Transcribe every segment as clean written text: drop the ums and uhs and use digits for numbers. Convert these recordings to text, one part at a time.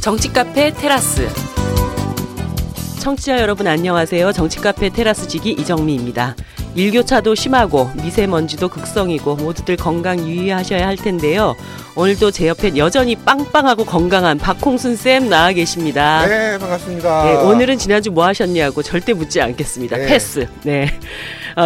정치카페 테라스. 청취자 여러분 안녕하세요. 정치카페 테라스지기 이정미입니다. 일교차도 심하고 미세먼지도 극성이고 모두들 건강 유의하셔야 할 텐데요. 오늘도 제 옆엔 여전히 빵빵하고 건강한 박홍순 쌤 나와 계십니다. 네, 반갑습니다. 네, 오늘은 지난주 뭐 하셨냐고 절대 묻지 않겠습니다. 네. 패스. 네.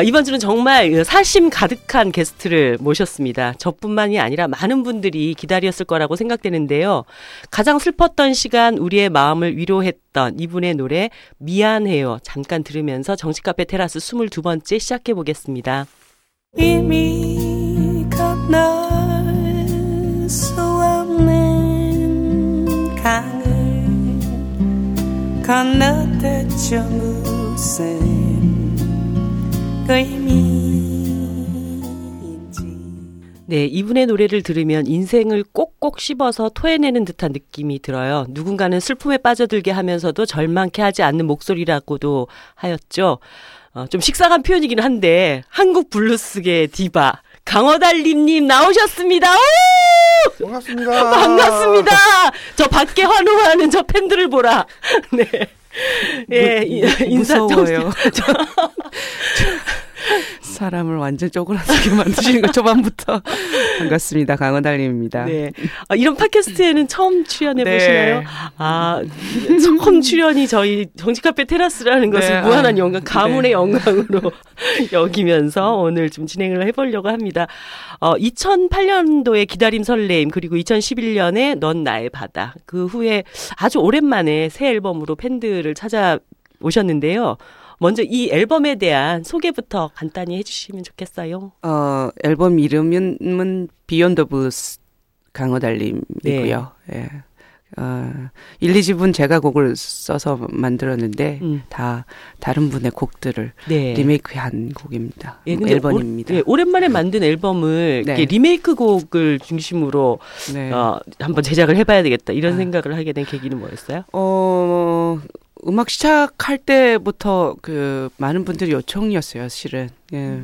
이번 주는 정말 사심 가득한 게스트를 모셨습니다. 저뿐만이 아니라 많은 분들이 기다렸을 거라고 생각되는데요. 가장 슬펐던 시간 우리의 마음을 위로했던 이분의 노래 미안해요. 잠깐 들으면서 정치카페 테라스 22번째 시작해보겠습니다. 이미 건널 수 없는 강을 건너댔죠. 무슨 네, 이분의 노래를 들으면 인생을 꼭꼭 씹어서 토해내는 듯한 느낌이 들어요. 누군가는 슬픔에 빠져들게 하면서도 절망케 하지 않는 목소리라고도 하였죠. 좀 식상한 표현이긴 한데 한국 블루스계 디바 강허달림님 나오셨습니다. 오! 반갑습니다. 반갑습니다. 저 밖에 환호하는 저 팬들을 보라. 네. 예, 인사해요. 사람을 완전 쪼그라들게 만드시는 거 초반부터. 반갑습니다. 강허달림입니다. 네. 이런 팟캐스트에는 처음 출연해 보시나요? 네. 아, 처음 출연이 저희 정치카페 테라스라는 것을 네. 무한한 영광, 가문의 네. 영광으로 여기면서 오늘 좀 진행을 해보려고 합니다. 2008년도에 기다림 설레임, 그리고 2011년에 넌 나의 바다. 그 후에 아주 오랜만에 새 앨범으로 팬들을 찾아오셨는데요. 먼저 이 앨범에 대한 소개부터 간단히 해주시면 좋겠어요. 앨범 이름은 비욘드 블루스 강허달림이고요. 네. 예. 1, 2집은 제가 곡을 써서 만들었는데 다 다른 분의 곡들을 네. 리메이크한 곡입니다. 예, 앨범입니다. 오랜만에 만든 앨범을 네. 이렇게 리메이크 곡을 중심으로 네. 한번 제작을 해봐야 되겠다 이런 생각을 하게 된 계기는 뭐였어요? 음악 시작할 때부터 그 많은 분들이 요청이었어요, 실은. 예,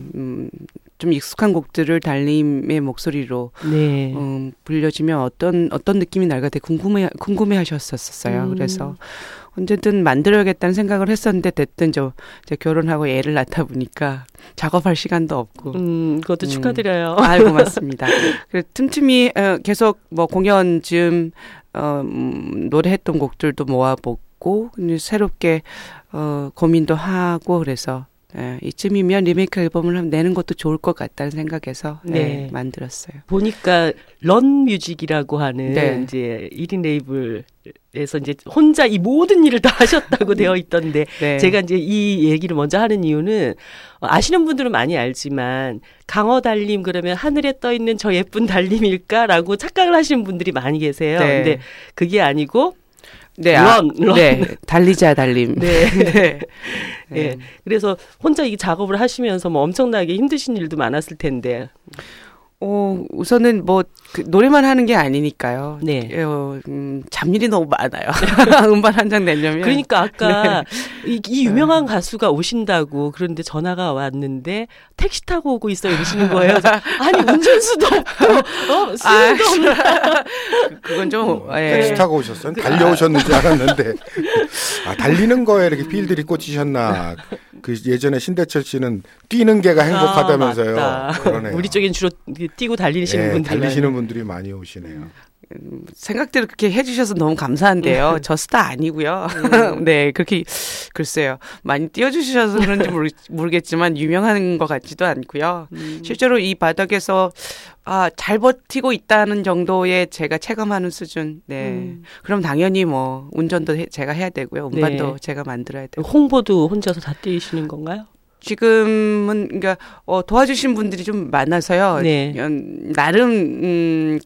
좀 익숙한 곡들을 달림의 목소리로 네. 불려지면 어떤 느낌이 날까 되게 궁금해 하셨었어요. 그래서 언제든 만들어야겠다는 생각을 했었는데 됐든 이제 결혼하고 애를 낳다 보니까 작업할 시간도 없고. 그것도 축하드려요. 고맙습니다. 그래서 틈틈이 계속 뭐 공연 즈음 노래했던 곡들도 모아보고. 새롭게 고민도 하고 그래서 예, 이쯤이면 리메이크 앨범을 내는 것도 좋을 것 같다는 생각에서 네. 예, 만들었어요. 보니까 런뮤직이라고 하는 네. 이제 1인 레이블에서 이제 혼자 이 모든 일을 다 하셨다고 되어 있던데 네. 제가 이제 이 얘기를 먼저 하는 이유는 아시는 분들은 많이 알지만 강허달림 그러면 하늘에 떠 있는 저 예쁜 달림일까라고 착각을 하시는 분들이 많이 계세요. 네. 근데 그게 아니고 네, 런. 네, 달리자 달림. 네. 네. 네. 그래서 혼자 이 작업을 하시면서 뭐 엄청나게 힘드신 일도 많았을 텐데. 우선은 뭐 그 노래만 하는 게 아니니까요. 네. 잡일이 너무 많아요. 음반 한 장 내려면. 그러니까 아까 네. 이 유명한 가수가 오신다고 그런데 전화가 왔는데 택시 타고 오고 있어요 이러시는 거예요. 아니 운전수도 없고 수도 없나. 그건 좀 예. 택시 타고 오셨어요? 달려오셨는지 알았는데 달리는 거에 이렇게 필들이 꽂히셨나. 그 예전에 신대철 씨는 뛰는 게가 행복하다면서요. 그러네요. 우리 쪽엔 주로 뛰고 달리시는 네, 분들 달리시는 분들이 많이 오시네요. 생각대로 그렇게 해주셔서 너무 감사한데요. 저 스타 아니고요. 네, 그렇게 글쎄요. 많이 띄워주셔서 그런지 모르겠지만 유명한 것 같지도 않고요. 실제로 이 바닥에서 잘 버티고 있다는 정도의 제가 체감하는 수준. 네, 그럼 당연히 뭐 운전도 제가 해야 되고요. 음반도 네. 제가 만들어야 되고. 홍보도 혼자서 다 띄우시는 건가요? 지금은 그러니까 도와주신 분들이 좀 많아서요. 네. 나름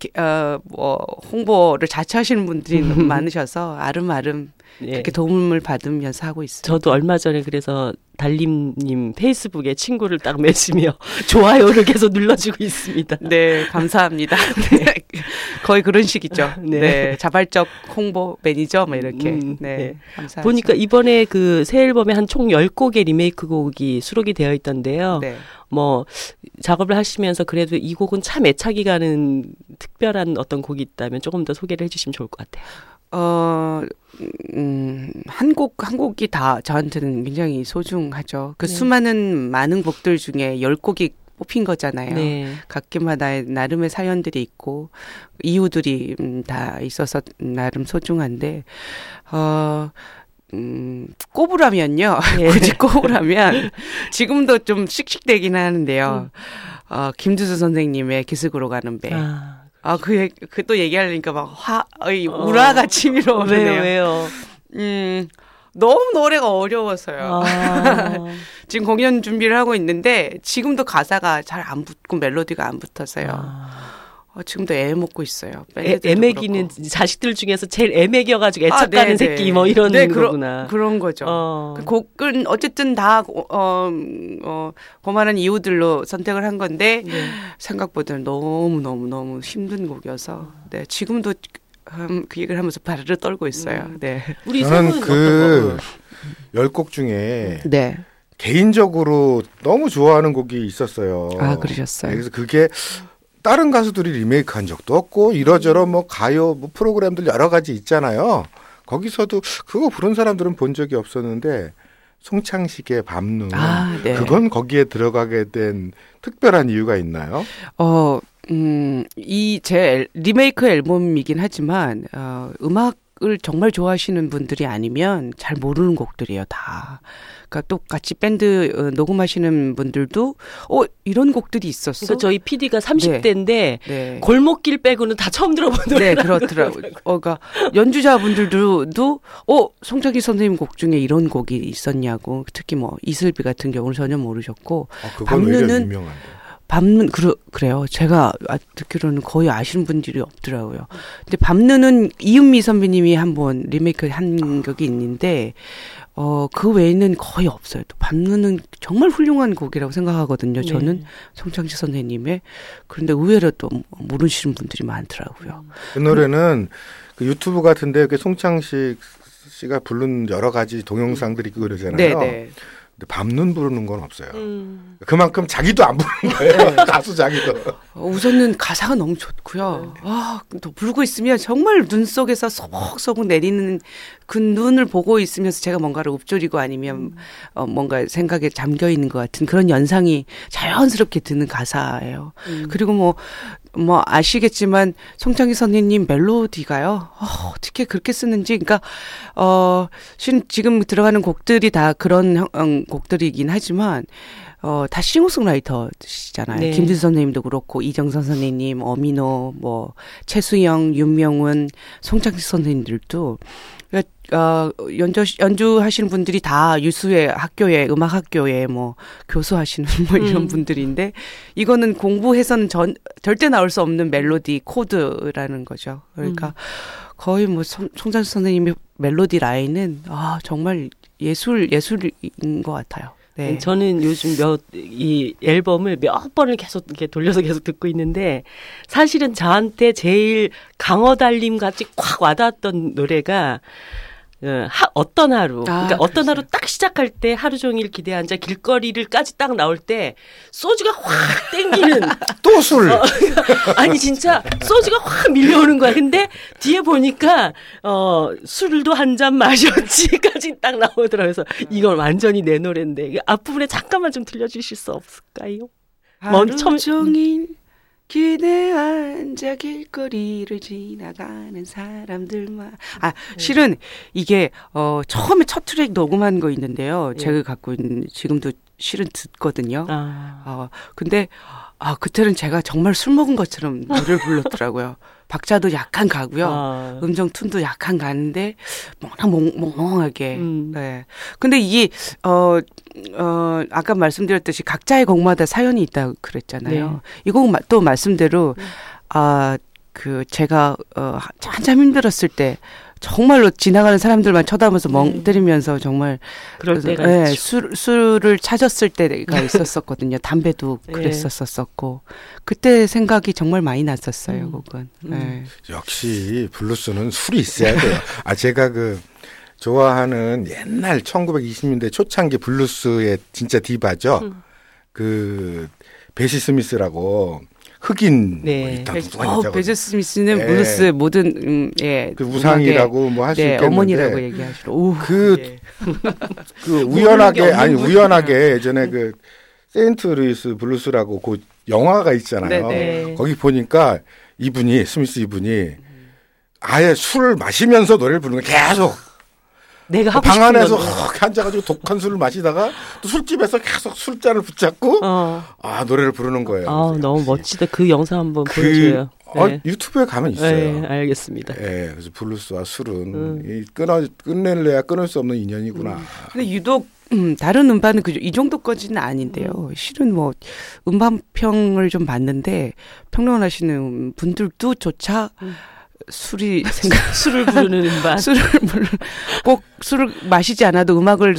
홍보를 자처하시는 분들이 너무 많으셔서 아름아름 네. 그렇게 도움을 받으면서 하고 있어요. 저도 얼마 전에 그래서 달림님 페이스북에 친구를 딱 맺으며 좋아요를 계속 눌러주고 있습니다. 네, 감사합니다. 네. 거의 그런 식이죠. 네. 네, 자발적 홍보 매니저 뭐 이렇게. 네, 네. 감사합니다. 보니까 이번에 그 새 앨범에 한 총 10곡의 리메이크 곡이 수록이 되어 있던데요. 네. 뭐 작업을 하시면서 그래도 이 곡은 참 애착이 가는 특별한 어떤 곡이 있다면 조금 더 소개를 해주시면 좋을 것 같아요. 한 곡이 다 저한테는 굉장히 소중하죠. 그 네. 많은 곡들 중에 10곡이 뽑힌 거잖아요. 네. 각 개마다 나름의 사연들이 있고 이유들이 다 있어서 나름 소중한데 꼽으라면요. 예. 굳이 꼽으라면 지금도 좀 씩씩대긴 하는데요. 김두수 선생님의 기슭으로 가는 배. 그 또 얘기하려니까 막 우라가 치밀어 오네요. 왜요? 너무 노래가 어려워서요. 지금 공연 준비를 하고 있는데 지금도 가사가 잘 안 붙고 멜로디가 안 붙어서요. 지금도 애 먹고 있어요. 애매기는 자식들 중에서 제일 애매겨가지고 애착가는 새끼 뭐 이런 거구나. 그런 거죠. 곡은 어쨌든 다 고만한 이유들로 선택을 한 건데 생각보다 너무 힘든 곡이어서 지금도 그 얘기를 하면서 발을 떨고 있어요. 네. 저는 그 10곡 중에 개인적으로 너무 좋아하는 곡이 있었어요. 아 그러셨어요. 그래서 그게 다른 가수들이 리메이크한 적도 없고 이러저러 뭐 가요 뭐 프로그램들 여러 가지 있잖아요. 거기서도 그거 부른 사람들은 본 적이 없었는데 송창식의 밤눈 그건 거기에 들어가게 된 특별한 이유가 있나요? 이 제 리메이크 앨범이긴 하지만 음악을 정말 좋아하시는 분들이 아니면 잘 모르는 곡들이에요 다. 그러니까 또 같이 밴드 녹음하시는 분들도 이런 곡들이 있었어. 그러니까 저희 PD가 30대인데 골목길 빼고는 다 처음 들어본 노래라고. 네, 그렇더라고요. 그러니까 연주자분들도 송창식 선생님 곡 중에 이런 곡이 있었냐고. 특히 뭐 이슬비 같은 경우는 전혀 모르셨고. 그건 오히려 유명한데. 밤눈 그래요. 제가 듣기로는 거의 아시는 분들이 없더라고요. 근데 밤눈은 이윤미 선배님이 한번 리메이크 한 적이 있는데 그 외에는 거의 없어요. 또 밤눈은 정말 훌륭한 곡이라고 생각하거든요. 저는 송창식 선생님의. 그런데 의외로 또 모르시는 분들이 많더라고요. 그 노래는 그 유튜브 같은데 그 송창식 씨가 부른 여러 가지 동영상들이 있고 그러잖아요. 네네. 근데 밤눈 부르는 건 없어요. 그만큼 자기도 안 부르는 거예요. 가수 자기도. 우선은 가사가 너무 좋고요. 또 부르고 있으면 정말 눈 속에서 소복소복 내리는 그 눈을 보고 있으면서 제가 뭔가를 읊조리고 아니면 뭔가 생각에 잠겨 있는 것 같은 그런 연상이 자연스럽게 드는 가사예요. 그리고 뭐 아시겠지만 송창식 선생님 멜로디가요. 어떻게 그렇게 쓰는지. 그러니까 지금 들어가는 곡들이 다 그런 곡들이긴 하지만 다 싱어송라이터시잖아요. 네. 김두수 선생님도 그렇고 이정선 선생님, 어민호, 뭐 최수영, 윤명훈, 송창식 선생님들도 연주하시는 분들이 다 유수의 학교에 음악학교에 뭐 교수하시는 뭐 이런 분들인데 이거는 공부해서는 절대 나올 수 없는 멜로디 코드라는 거죠. 그러니까 거의 뭐 송창식 선생님의 멜로디 라인은 정말 예술인 것 같아요. 네. 저는 요즘 이 앨범을 몇 번을 계속 이렇게 돌려서 계속 듣고 있는데 사실은 저한테 제일 강허달림 같이 꽉 와닿았던 노래가 어떤 하루. 그러니까 어떤 하루 딱 시작할 때 하루 종일 기대앉아 길거리를까지 딱 나올 때 소주가 확 땡기는. 또 술. 아니 진짜 소주가 확 밀려오는 거야. 근데 뒤에 보니까 술도 한 잔 마셨지까지 딱 나오더라고요. 그래서 이건 완전히 내 노래인데 앞부분에 잠깐만 좀 들려주실 수 없을까요? 하루 종일 기대앉아 길거리를 지나가는 사람들만. 실은 이게 처음에 첫 트랙 녹음한 거 있는데요. 제가 갖고 있는 지금도 실은 듣거든요. 근데 그때는 제가 정말 술 먹은 것처럼 노래를 불렀더라고요. 박자도 약간 가고요. 음정 툰도 약간 가는데 멍멍하게. 네. 근데 이게 아까 말씀드렸듯이 각자의 곡마다 사연이 있다 그랬잖아요. 네. 이 곡 또 말씀대로 제가 한참 힘들었을 때 정말로 지나가는 사람들만 쳐다보면서 멍 때리면서 정말 그럴 때가 술을 찾았을 때가 있었었거든요. 담배도 그랬었었고 그때 생각이 정말 많이 났었어요. 그건 역시 블루스는 술이 있어야 돼요. 제가 좋아하는 옛날 1920년대 초창기 블루스의 진짜 디바죠. 그 베시 스미스라고. 흑인 네. 있다고. 베저 스미스는 네. 블루스 모든 그 우상이라고 뭐 할 수 있겠는데 어머니라고 얘기하시죠. 그 우연하게 아니 우연하게 예전에 그 세인트 루이스 블루스라고 그 영화가 있잖아요. 네네. 거기 보니까 이분이 스미스 이분이 아예 술을 마시면서 노래를 부르는 거 계속. 내가 하고 방 안에서 앉아가지고 독한 술을 마시다가 또 술집에서 계속 술잔을 붙잡고 아 노래를 부르는 거예요. 아, 너무 멋지다. 그 영상 한번 보여줘요. 네. 유튜브에 가면 있어요. 네, 알겠습니다. 네, 그래서 블루스와 술은 이 끝낼래야 끊을 수 없는 인연이구나. 근데 유독 다른 음반은 그저 이 정도까지는 아닌데요. 실은 뭐 음반평을 좀 봤는데 평론하시는 분들도 조차 술이 술을 부르는 음반 꼭 술을 마시지 않아도 음악을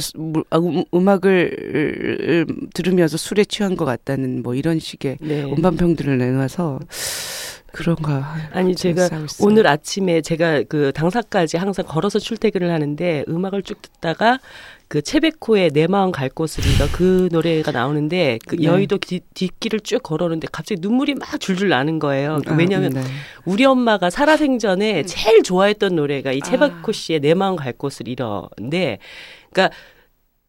들으면서 술에 취한 것 같다는 뭐 이런 식의 네. 음반평들을 내놔서 그런가. 아니 제가 오늘 아침에 제가 그 당사까지 항상 걸어서 출퇴근을 하는데 음악을 쭉 듣다가 그 최백호의 내 마음 갈 곳을 잃어 그 노래가 나오는데 그 여의도 뒷길을 쭉 걸어오는데 갑자기 눈물이 막 줄줄 나는 거예요. 왜냐하면 우리 엄마가 살아생전에 제일 좋아했던 노래가 이 최백호 씨의 내 마음 갈 곳을 잃어인데 그러니까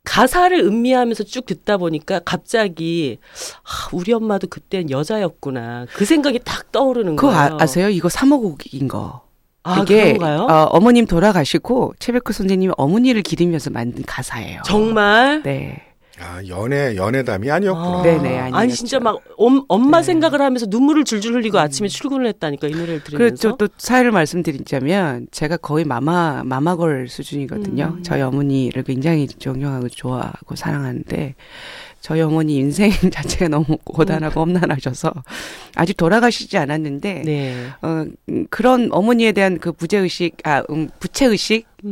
가사를 음미하면서 쭉 듣다 보니까 갑자기 아, 우리 엄마도 그때는 여자였구나 그 생각이 딱 떠오르는 그거 거예요. 그거 아세요? 이거 3호곡인 거. 아, 그런가요? 어머님 돌아가시고 최백호 선생님이 어머니를 기리면서 만든 가사예요. 정말? 네. 아, 연애담이 아니었구나. 아, 네네, 아니었죠. 아니, 진짜 막 엄마 네. 생각을 하면서 눈물을 줄줄 흘리고 아침에 출근을 했다니까 이 노래를 들으면서. 그렇죠. 또 사회를 말씀드리자면 제가 거의 마마걸 수준이거든요. 저희 어머니를 굉장히 존경하고 좋아하고 사랑하는데 저희 어머니 인생 자체가 너무 고단하고 험난하셔서 아직 돌아가시지 않았는데 네. 그런 어머니에 대한 그 부채의식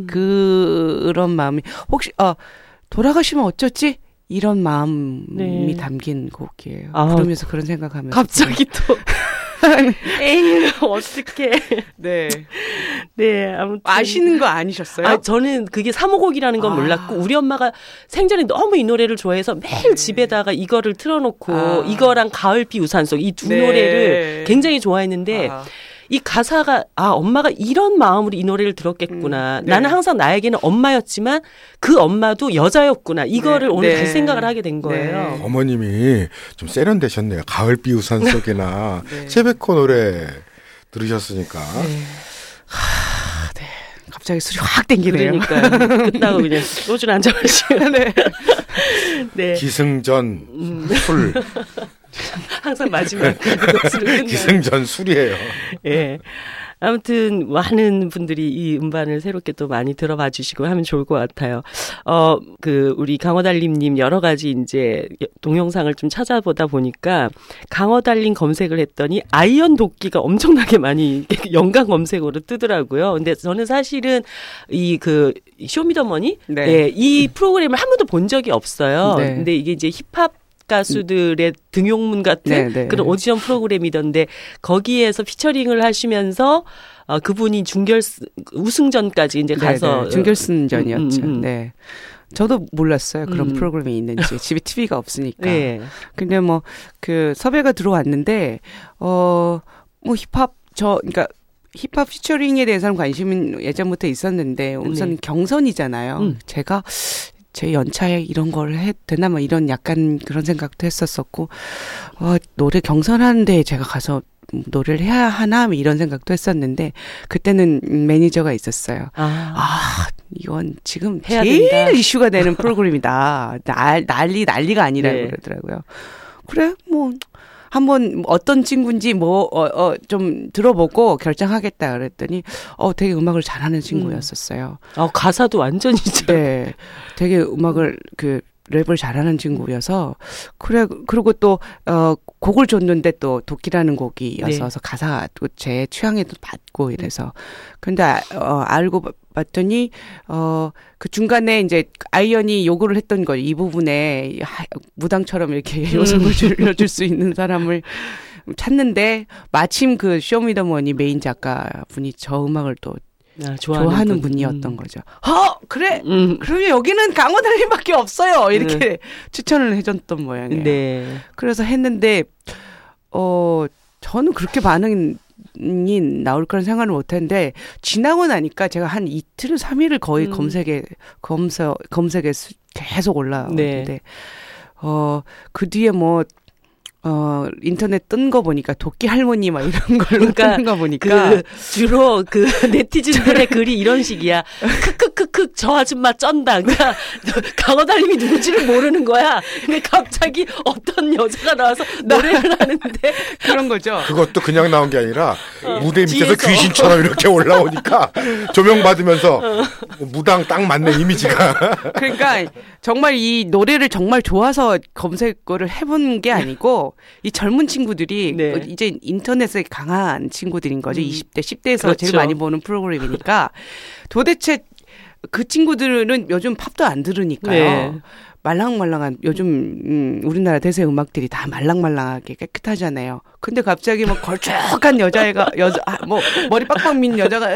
그런 마음이 혹시 돌아가시면 어쩌지? 이런 마음이 담긴 곡이에요. 아, 그러면서 그런 생각하면서 갑자기 또 에이 어떡해. 네. 네, 아무튼 아시는 거 아니셨어요? 아, 저는 그게 3호곡이라는 건 몰랐고 우리 엄마가 생전에 너무 이 노래를 좋아해서 매일 집에다가 이거를 틀어놓고 이거랑 가을비 우산 속 이 두 노래를 굉장히 좋아했는데 이 가사가 엄마가 이런 마음으로 이 노래를 들었겠구나. 네. 나는 항상 나에게는 엄마였지만 그 엄마도 여자였구나. 이거를 오늘 다시 생각을 하게 된 거예요. 어머님이 좀 세련되셨네요. 가을비 우산 속이나 최백호 노래 들으셨으니까. 네. 하, 네. 갑자기 술이 확 땡기네요. 그러니까요. 끝나고 그냥 소주 한 잔 마시고. 네. 네. 기승전 술. 항상 마지막 기승전 술이에요. 예. 아무튼 많은 분들이 이 음반을 새롭게 또 많이 들어봐 주시고 하면 좋을 것 같아요. 그 우리 강허달림님 여러 가지 이제 동영상을 좀 찾아보다 보니까 강허달림 검색을 했더니 아이언 도끼가 엄청나게 많이 연관 검색어로 뜨더라고요. 근데 저는 사실은 이 그 쇼미더머니 예, 이 프로그램을 한 번도 본 적이 없어요. 네. 근데 이게 이제 힙합 가수들의 등용문 같은 네네. 그런 오디션 프로그램이던데 거기에서 피처링을 하시면서 그분이 우승전까지 이제 가서 준결승전이었죠. 네. 저도 몰랐어요. 그런 프로그램이 있는지. 집에 TV가 없으니까. 네. 근데 뭐 그 섭외가 들어왔는데 뭐 그러니까 힙합 피처링에 대해서는 관심은 예전부터 있었는데 우선 경선이잖아요. 제가 제 연차에 이런 걸 해도 되나 뭐 이런 약간 그런 생각도 했었었고 노래 경선하는데 제가 가서 노래를 해야 하나 뭐 이런 생각도 했었는데 그때는 매니저가 있었어요. 이건 지금 해야 제일 된다. 이슈가 되는 프로그램이다. 난리가 아니라고 그러더라고요. 그래 뭐 한번 어떤 친구인지 뭐 좀 들어보고 결정하겠다 그랬더니 되게 음악을 잘하는 친구였었어요. 가사도 완전히 네, 되게 음악을 그 랩을 잘하는 친구여서 그래 그리고 또 곡을 줬는데 또 도끼라는 곡이어서 가사 제 취향에도 맞고 이래서 근데 알고 봤더니 그 중간에 이제 아이언이 요구를 했던 거예요. 이 부분에 무당처럼 이렇게 요성을 줄여줄 수 있는 사람을 찾는데 마침 그 쇼미더머니 메인 작가 분이 저 음악을 또 좋아하는 분이었던 거죠. 그래? 그러면 여기는 강허달림밖에 없어요. 이렇게 추천을 해줬던 모양이에요. 네. 그래서 했는데 저는 그렇게 반응이 나올 거란 생각을 못했는데 지나고 나니까 제가 한 이틀, 3일을 거의 검색에 계속 올라오는데 네. 그 뒤에 뭐 인터넷 뜬 거 보니까 도끼 할머니 막 이런 걸로 그러니까 뜨는 거 보니까 주로 그 네티즌들의 글이 이런 식이야. 크크크크 저 아줌마 쩐다. 그러니까 강허달림이 누군지를 모르는 거야. 근데 갑자기 어떤 여자가 나와서 노래를 하는데 그런 거죠. 그것도 그냥 나온 게 아니라 무대 밑에서 뒤에서. 귀신처럼 이렇게 올라오니까 조명 받으면서 무당 딱 맞네 이미지가. 그러니까 정말 이 노래를 정말 좋아서 검색을 해본 게 아니고 이 젊은 친구들이 네. 이제 인터넷에 강한 친구들인 거죠. 20대, 10대에서 그렇죠. 제일 많이 보는 프로그램이니까 도대체 그 친구들은 요즘 팝도 안 들으니까요. 네. 말랑말랑한 요즘 우리나라 대세 음악들이 다 말랑말랑하게 깨끗하잖아요. 근데 갑자기 막 걸쭉한 여자애가 뭐 머리 빡빡 민 여자가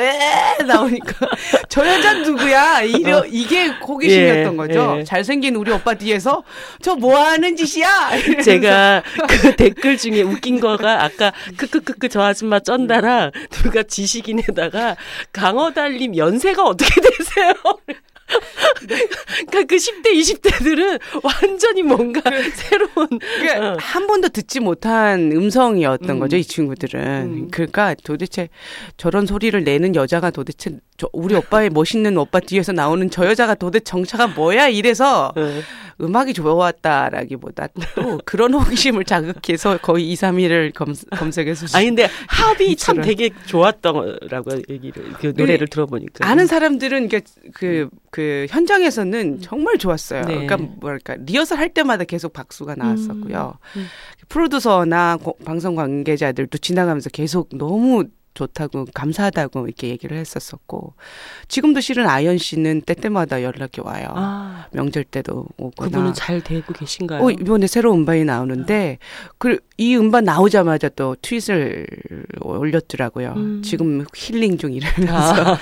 나오니까 저 여자 누구야? 이게 호기심이었던 거죠. 예. 잘생긴 우리 오빠 뒤에서 저 뭐하는 짓이야? 이러면서. 제가 그 댓글 중에 웃긴 거가 아까 크크크크 저 아줌마 쩐다라 누가 지식인에다가 강허달림 연세가 어떻게 되세요? 그러니까 그 10대 20대들은 완전히 뭔가 새로운 한 번도 듣지 못한 음성이었던 거죠 이 친구들은. 그러니까 도대체 저런 소리를 내는 여자가 도대체 우리 오빠의 멋있는 오빠 뒤에서 나오는 저 여자가 도대체 정체가 뭐야 이래서 음악이 좋았다라기보다 또 그런 호기심을 자극해서 거의 2, 3일을 검색해서 아니 근데 합이 참 되게 좋았더라고요. 얘기를 그 노래를 들어보니까 아는 사람들은 그 현장에서는 정말 좋았어요. 네. 그러니까 뭐랄까 리허설 할 때마다 계속 박수가 나왔었고요. 프로듀서나 방송 관계자들도 지나가면서 계속 너무 좋다고 감사하다고 이렇게 얘기를 했었었고 지금도 실은 아이언 씨는 때때마다 연락이 와요. 아, 명절 때도 오거나. 그분은 잘 되고 계신가요? 이번에 새로운 음반이 나오는데 이 음반 나오자마자 또 트윗을 올렸더라고요. 지금 힐링 중이라면서.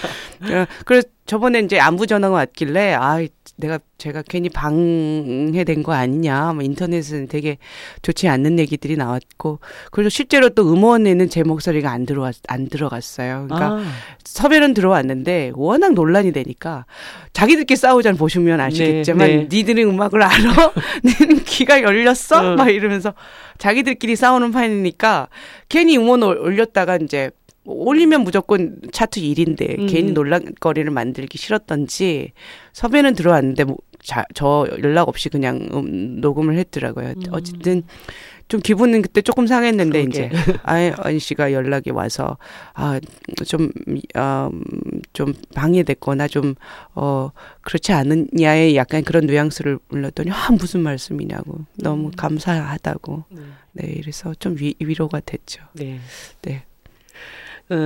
그래서 저번에 이제 안부 전화가 왔길래 제가 괜히 방해된 거 아니냐. 뭐 인터넷은 되게 좋지 않는 얘기들이 나왔고. 그래서 실제로 또 음원에는 제 목소리가 안 들어갔어요. 그러니까 섭외는 들어왔는데 워낙 논란이 되니까 자기들끼리 싸우자는 보시면 아시겠지만 니들은 음악을 알아? 니는 귀가 열렸어? 막 이러면서 자기들끼리 싸우는 판이니까 괜히 음원 올렸다가 이제 올리면 무조건 차트 1인데 괜히 논란거리를 만들기 싫었던지 섭외는 들어왔는데 저 연락 없이 그냥 녹음을 했더라고요. 어쨌든 좀 기분은 그때 조금 상했는데 그러게. 이제 아이언 씨가 연락이 와서 좀 방해됐거나 좀 그렇지 않느냐에 약간 그런 뉘앙스를 불렀더니 무슨 말씀이냐고 너무 감사하다고 네 이래서 좀 위로가 됐죠. 네. 네.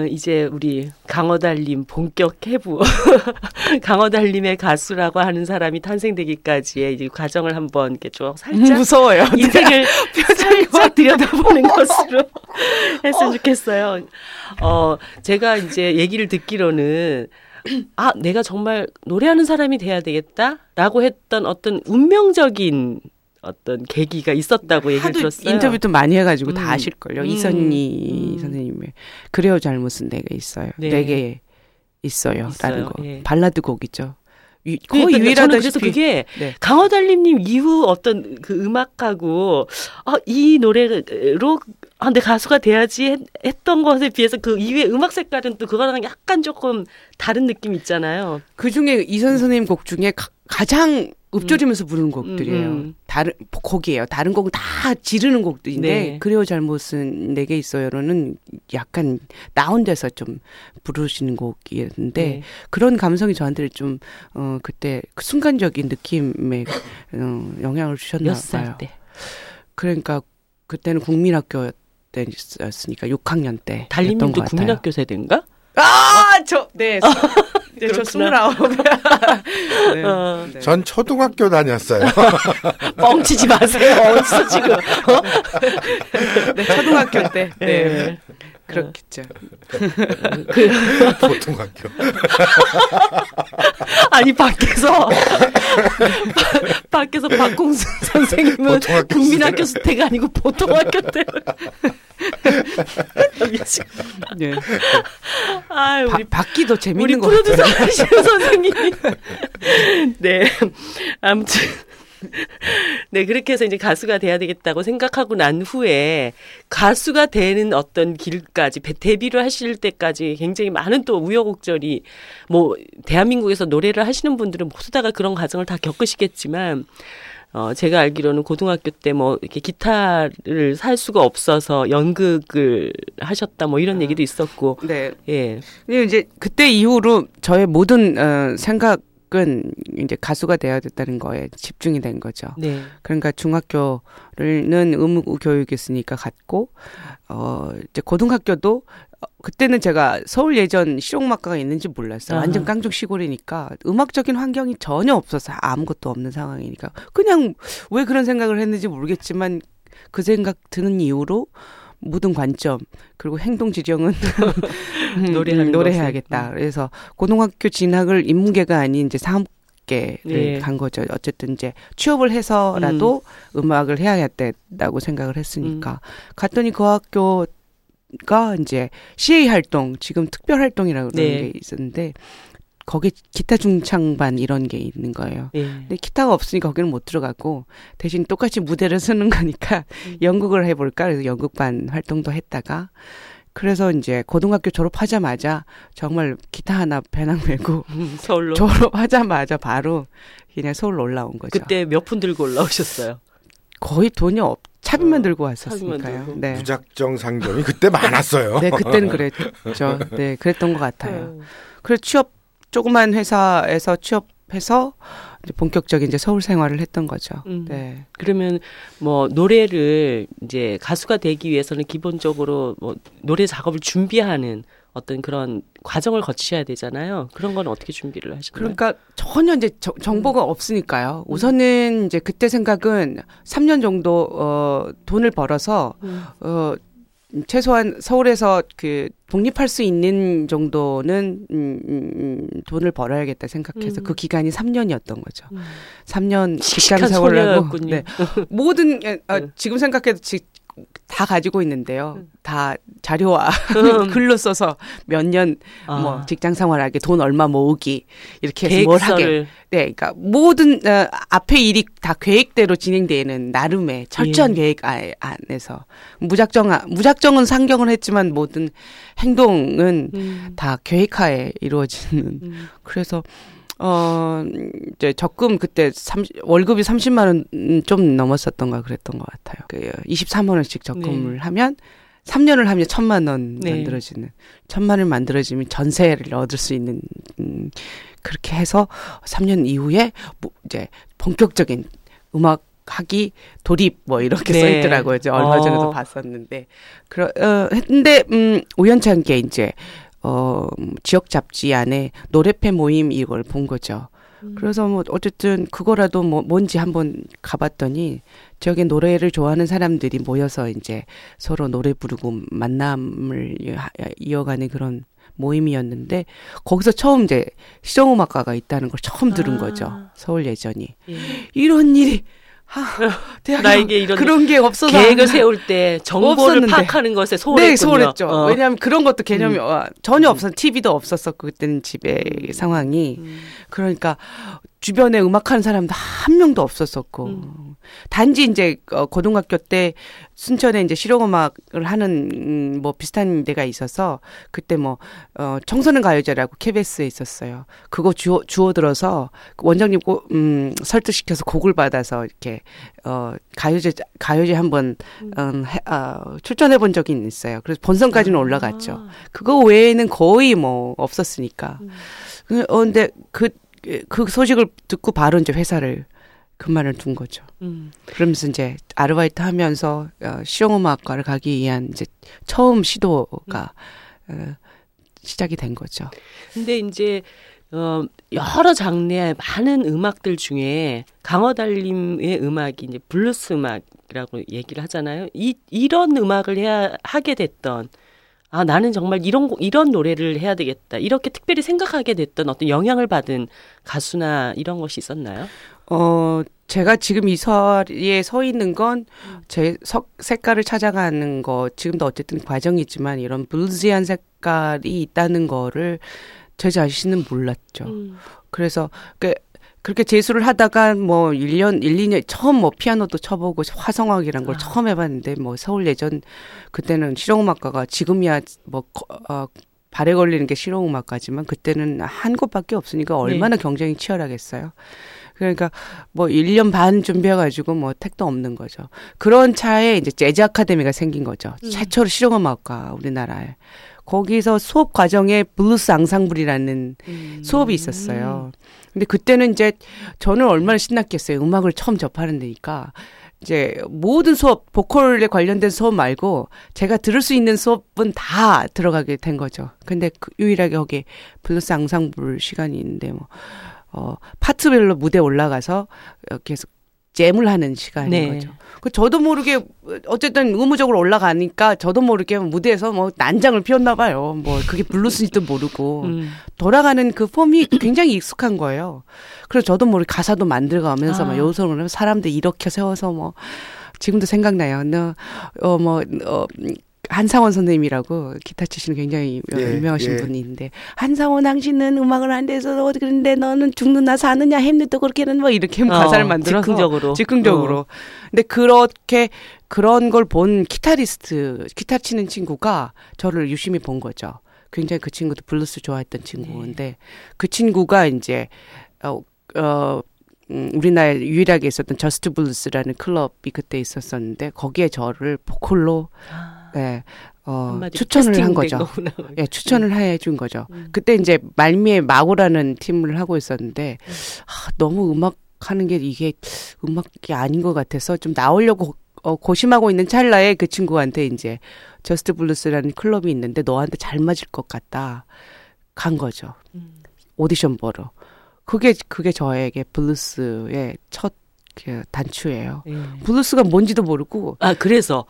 이제 우리 강허달림 본격 해부 강허달림의 가수라고 하는 사람이 탄생되기까지의 이제 과정을 한번 이렇게 쭉 살짝 무서워요. 인생을 살짝 들여다보는 것으로 했으면 좋겠어요. 제가 이제 얘기를 듣기로는 내가 정말 노래하는 사람이 돼야 되겠다라고 했던 어떤 운명적인 어떤 계기가 있었다고 얘기를 들었어요. 인터뷰도 많이 해가지고 다 아실걸요. 이선미 선생님의 그래요 잘못은 내가 있어요. 네. 내게 있어요. 라는 거. 예. 발라드 곡이죠. 거의 유일하다. 그래서 그게 강허달림님 이후 어떤 그 음악하고 이 노래로 내 가수가 돼야지 했던 것에 비해서 그 이후의 음악 색깔은 또 그거랑 약간 조금 다른 느낌 있잖아요. 그중에 이선 선생님 곡 중에 가장 읊조리면서 부르는 곡들이에요. 다른 곡은 다 지르는 곡들인데 그래요 잘못은 내게 있어요로는 약간 나 혼자서 좀 부르시는 곡이었는데 그런 감성이 저한테 좀 그때 그 순간적인 느낌에 영향을 주셨나 봐요. 몇 살 때? 그러니까 그때는 국민학교 때였으니까 6학년 때. 달림님도 국민학교 세대인가? 저 29. 네. 전 초등학교 다녔어요. 뻥치지 마세요. 어디서 지금. 초등학교 때. 네. 그렇겠죠. 보통 학교. 아니 밖에서 박홍순 선생님은 국민학교 수태가 아니고 보통 학교 때 네. 아, 우리 받기도 재밌는 거 같아요. 우리 프로듀서 선생님. 네. 아무튼 네, 그렇게 해서 이제 가수가 돼야 되겠다고 생각하고 난 후에 가수가 되는 어떤 길까지 데뷔를 하실 때까지 굉장히 많은 또 우여곡절이 뭐 대한민국에서 노래를 하시는 분들은 모두 다가 그런 과정을 다 겪으시겠지만 제가 알기로는 고등학교 때 뭐 이렇게 기타를 살 수가 없어서 연극을 하셨다 뭐 이런 얘기도 있었고. 네. 예. 근데 이제 그때 이후로 저의 모든 생각 은 이제 가수가 돼야 됐다는 거에 집중이 된 거죠. 네. 그러니까 중학교는 의무 교육이었으니까 갔고, 이제 고등학교도 그때는 제가 서울 예전 실용음악과가 있는지 몰랐어요. 완전 깡중 시골이니까 음악적인 환경이 전혀 없어서 아무것도 없는 상황이니까 그냥 왜 그런 생각을 했는지 모르겠지만 그 생각 드는 이후로 모든 관점 그리고 행동 지정은 노래해야겠다. 그래서 고등학교 진학을 인문계가 아닌 이제 사업계를 간 거죠. 어쨌든 이제 취업을 해서라도 음악을 해야 된다고 생각을 했으니까 갔더니 그 학교가 이제 CA 활동, 지금 특별 활동이라고 그러는 게 있었는데 거기 기타 중창반 이런 게 있는 거예요. 근데 기타가 없으니까 거기는 못 들어가고 대신 똑같이 무대를 쓰는 거니까 연극을 해볼까 그래서 연극반 활동도 했다가 그래서 이제 고등학교 졸업하자마자 정말 기타 하나 배낭 메고 서울로 졸업하자마자 바로 그냥 서울로 올라온 거죠. 그때 몇 푼 들고 올라오셨어요? 거의 돈이 차비만 들고 왔었으니까요. 네. 무작정 상점이 그때 많았어요. 네, 그때는 그랬죠. 네, 그랬던 것 같아요. 그래서 조그만 회사에서 취업해서 이제 본격적인 이제 서울 생활을 했던 거죠. 네. 그러면 뭐 노래를 이제 가수가 되기 위해서는 기본적으로 뭐 노래 작업을 준비하는 어떤 그런 과정을 거치셔야 되잖아요. 그런 건 어떻게 준비를 하시나요? 그러니까 전혀 이제 정보가 없으니까요. 우선은 이제 그때 생각은 3년 정도 돈을 벌어서 최소한 서울에서 그 독립할 수 있는 정도는 돈을 벌어야겠다 생각해서 그 기간이 3년이었던 거죠. 3년 직장 생활을 하고 네. 모든 지금 생각해도 다 가지고 있는데요. 다 자료와 글로 써서 몇 년 뭐 직장 생활하기, 돈 얼마 모으기 이렇게 해서 뭘 하게. 네, 그러니까 모든 앞에 일이 다 계획대로 진행되는 나름의 철저한 계획 안에서 무작정은 상경을 했지만 모든 행동은 다 계획하에 이루어지는. 그래서 이제 적금 그때 월급이 30만 원 좀 넘었었던가 그랬던 것 같아요. 그 23만 원씩 적금을 하면 3년을 하면 1,000만 원 만들어지는 1,000만 원 만들어지면 전세를 얻을 수 있는 그렇게 해서 3년 이후에 뭐 이제 본격적인 음악 하기 돌입 뭐 이렇게 써 있더라고요. 이제 얼마 전에도 봤었는데 근데 우연찮게 이제 지역 잡지 안에 노래패 모임 이걸 본 거죠. 그래서 뭐 어쨌든 그거라도 뭐 뭔지 한번 가봤더니 지역에 노래를 좋아하는 사람들이 모여서 이제 서로 노래 부르고 만남을 이어가는 그런 모임이었는데 거기서 처음 이제 시정음악과가 있다는 걸 처음 들은 거죠. 서울 예전이. 이런 일이 나에게 이런 그런 게 없어서 계획을 세울 때 정보를 파악하는 것에 소홀했군요. 네, 소홀했죠. 왜냐하면 그런 것도 개념이 전혀 없었어요. TV도 없었었고 그때는 집의 상황이 그러니까 주변에 음악하는 사람도 한 명도 없었었고 단지 이제 고등학교 때 순천에 이제 실용음악을 하는 뭐 비슷한 데가 있어서 그때 뭐 청소년 가요제라고 KBS에 있었어요. 그거 주워들어서 원장님 설득시켜서 곡을 받아서 이렇게 가요제 한번 출전해 본 적이 있어요. 그래서 본선까지는 올라갔죠. 그거 외에는 거의 뭐 없었으니까. 근데 그 소식을 듣고 바로 이제 회사를 근무를 둔 거죠. 그러면서 이제 아르바이트 하면서 실용음악과를 가기 위한 이제 처음 시도가 시작이 된 거죠. 근데 이제 여러 장르의 많은 음악들 중에 강허달림의 음악이 이제 블루스 음악이라고 얘기를 하잖아요. 이런 음악을 하게 됐던 나는 정말 이런 노래를 해야 되겠다. 이렇게 특별히 생각하게 됐던 어떤 영향을 받은 가수나 이런 것이 있었나요? 제가 지금 이 자리에 서 있는 건 제 색깔을 찾아가는 거, 지금도 어쨌든 과정이지만 이런 블루지한 색깔이 있다는 거를 제 자신은 몰랐죠. 그래서 그렇게 재수를 하다가 뭐 1년, 2년 처음 뭐 피아노도 쳐보고 화성학이란 걸 처음 해봤는데 뭐 서울 예전 그때는 실용음악과가 지금이야 뭐 발에 걸리는 게 실용음악과지만 그때는 한 곳밖에 없으니까 얼마나 네. 경쟁이 치열하겠어요. 그러니까 뭐 1년 반 준비해가지고 뭐 택도 없는 거죠. 그런 차에 이제 재즈 아카데미가 생긴 거죠. 최초로 실용음악과 우리나라에. 거기서 수업 과정에 블루스 앙상블이라는 수업이 있었어요. 근데 그때는 이제 저는 얼마나 신났겠어요. 음악을 처음 접하는 데니까. 이제 모든 수업, 보컬에 관련된 수업 말고 제가 들을 수 있는 수업은 다 들어가게 된 거죠. 근데 유일하게 거기 블루스 앙상블 시간이 있는데 뭐. 파트별로 무대에 올라가서 계속 잼을 하는 시간인 네. 거죠. 저도 모르게 어쨌든 의무적으로 올라가니까 저도 모르게 무대에서 뭐 난장을 피웠나 봐요. 뭐 그게 블루스인지도 모르고 돌아가는 그 폼이 굉장히 익숙한 거예요. 그래서 저도 모르게 가사도 만들어가면서 막 요소를 사람들 이렇게 세워서 뭐 지금도 생각나요. 한상원 선생님이라고 기타 치시는 굉장히 유명하신 분이 있는데 한상원 당신은 음악을 안 돼서 어디 그런데 너는 죽느냐 사느냐 햄릿도 그렇게는 뭐 이렇게 가사를 만들어서 즉흥적으로. 근데 그렇게 그런 걸 본 기타 치는 친구가 저를 유심히 본 거죠. 굉장히 그 친구도 블루스 좋아했던 친구인데 그 친구가 이제 우리나라에 유일하게 있었던 저스트 블루스라는 클럽이 그때 있었었는데 거기에 저를 보컬로 네, 추천을 한 거죠. 예, 추천을 해준 거죠. 그때 이제 말미에 마고라는 팀을 하고 있었는데 너무 음악 하는 게 이게 음악이 아닌 것 같아서 좀 나오려고 고심하고 있는 찰나에 그 친구한테 이제 저스트 블루스라는 클럽이 있는데 너한테 잘 맞을 것 같다 간 거죠. 오디션 보러. 그게 저에게 블루스의 첫 단추예요. 네. 블루스가 뭔지도 모르고. 그래서.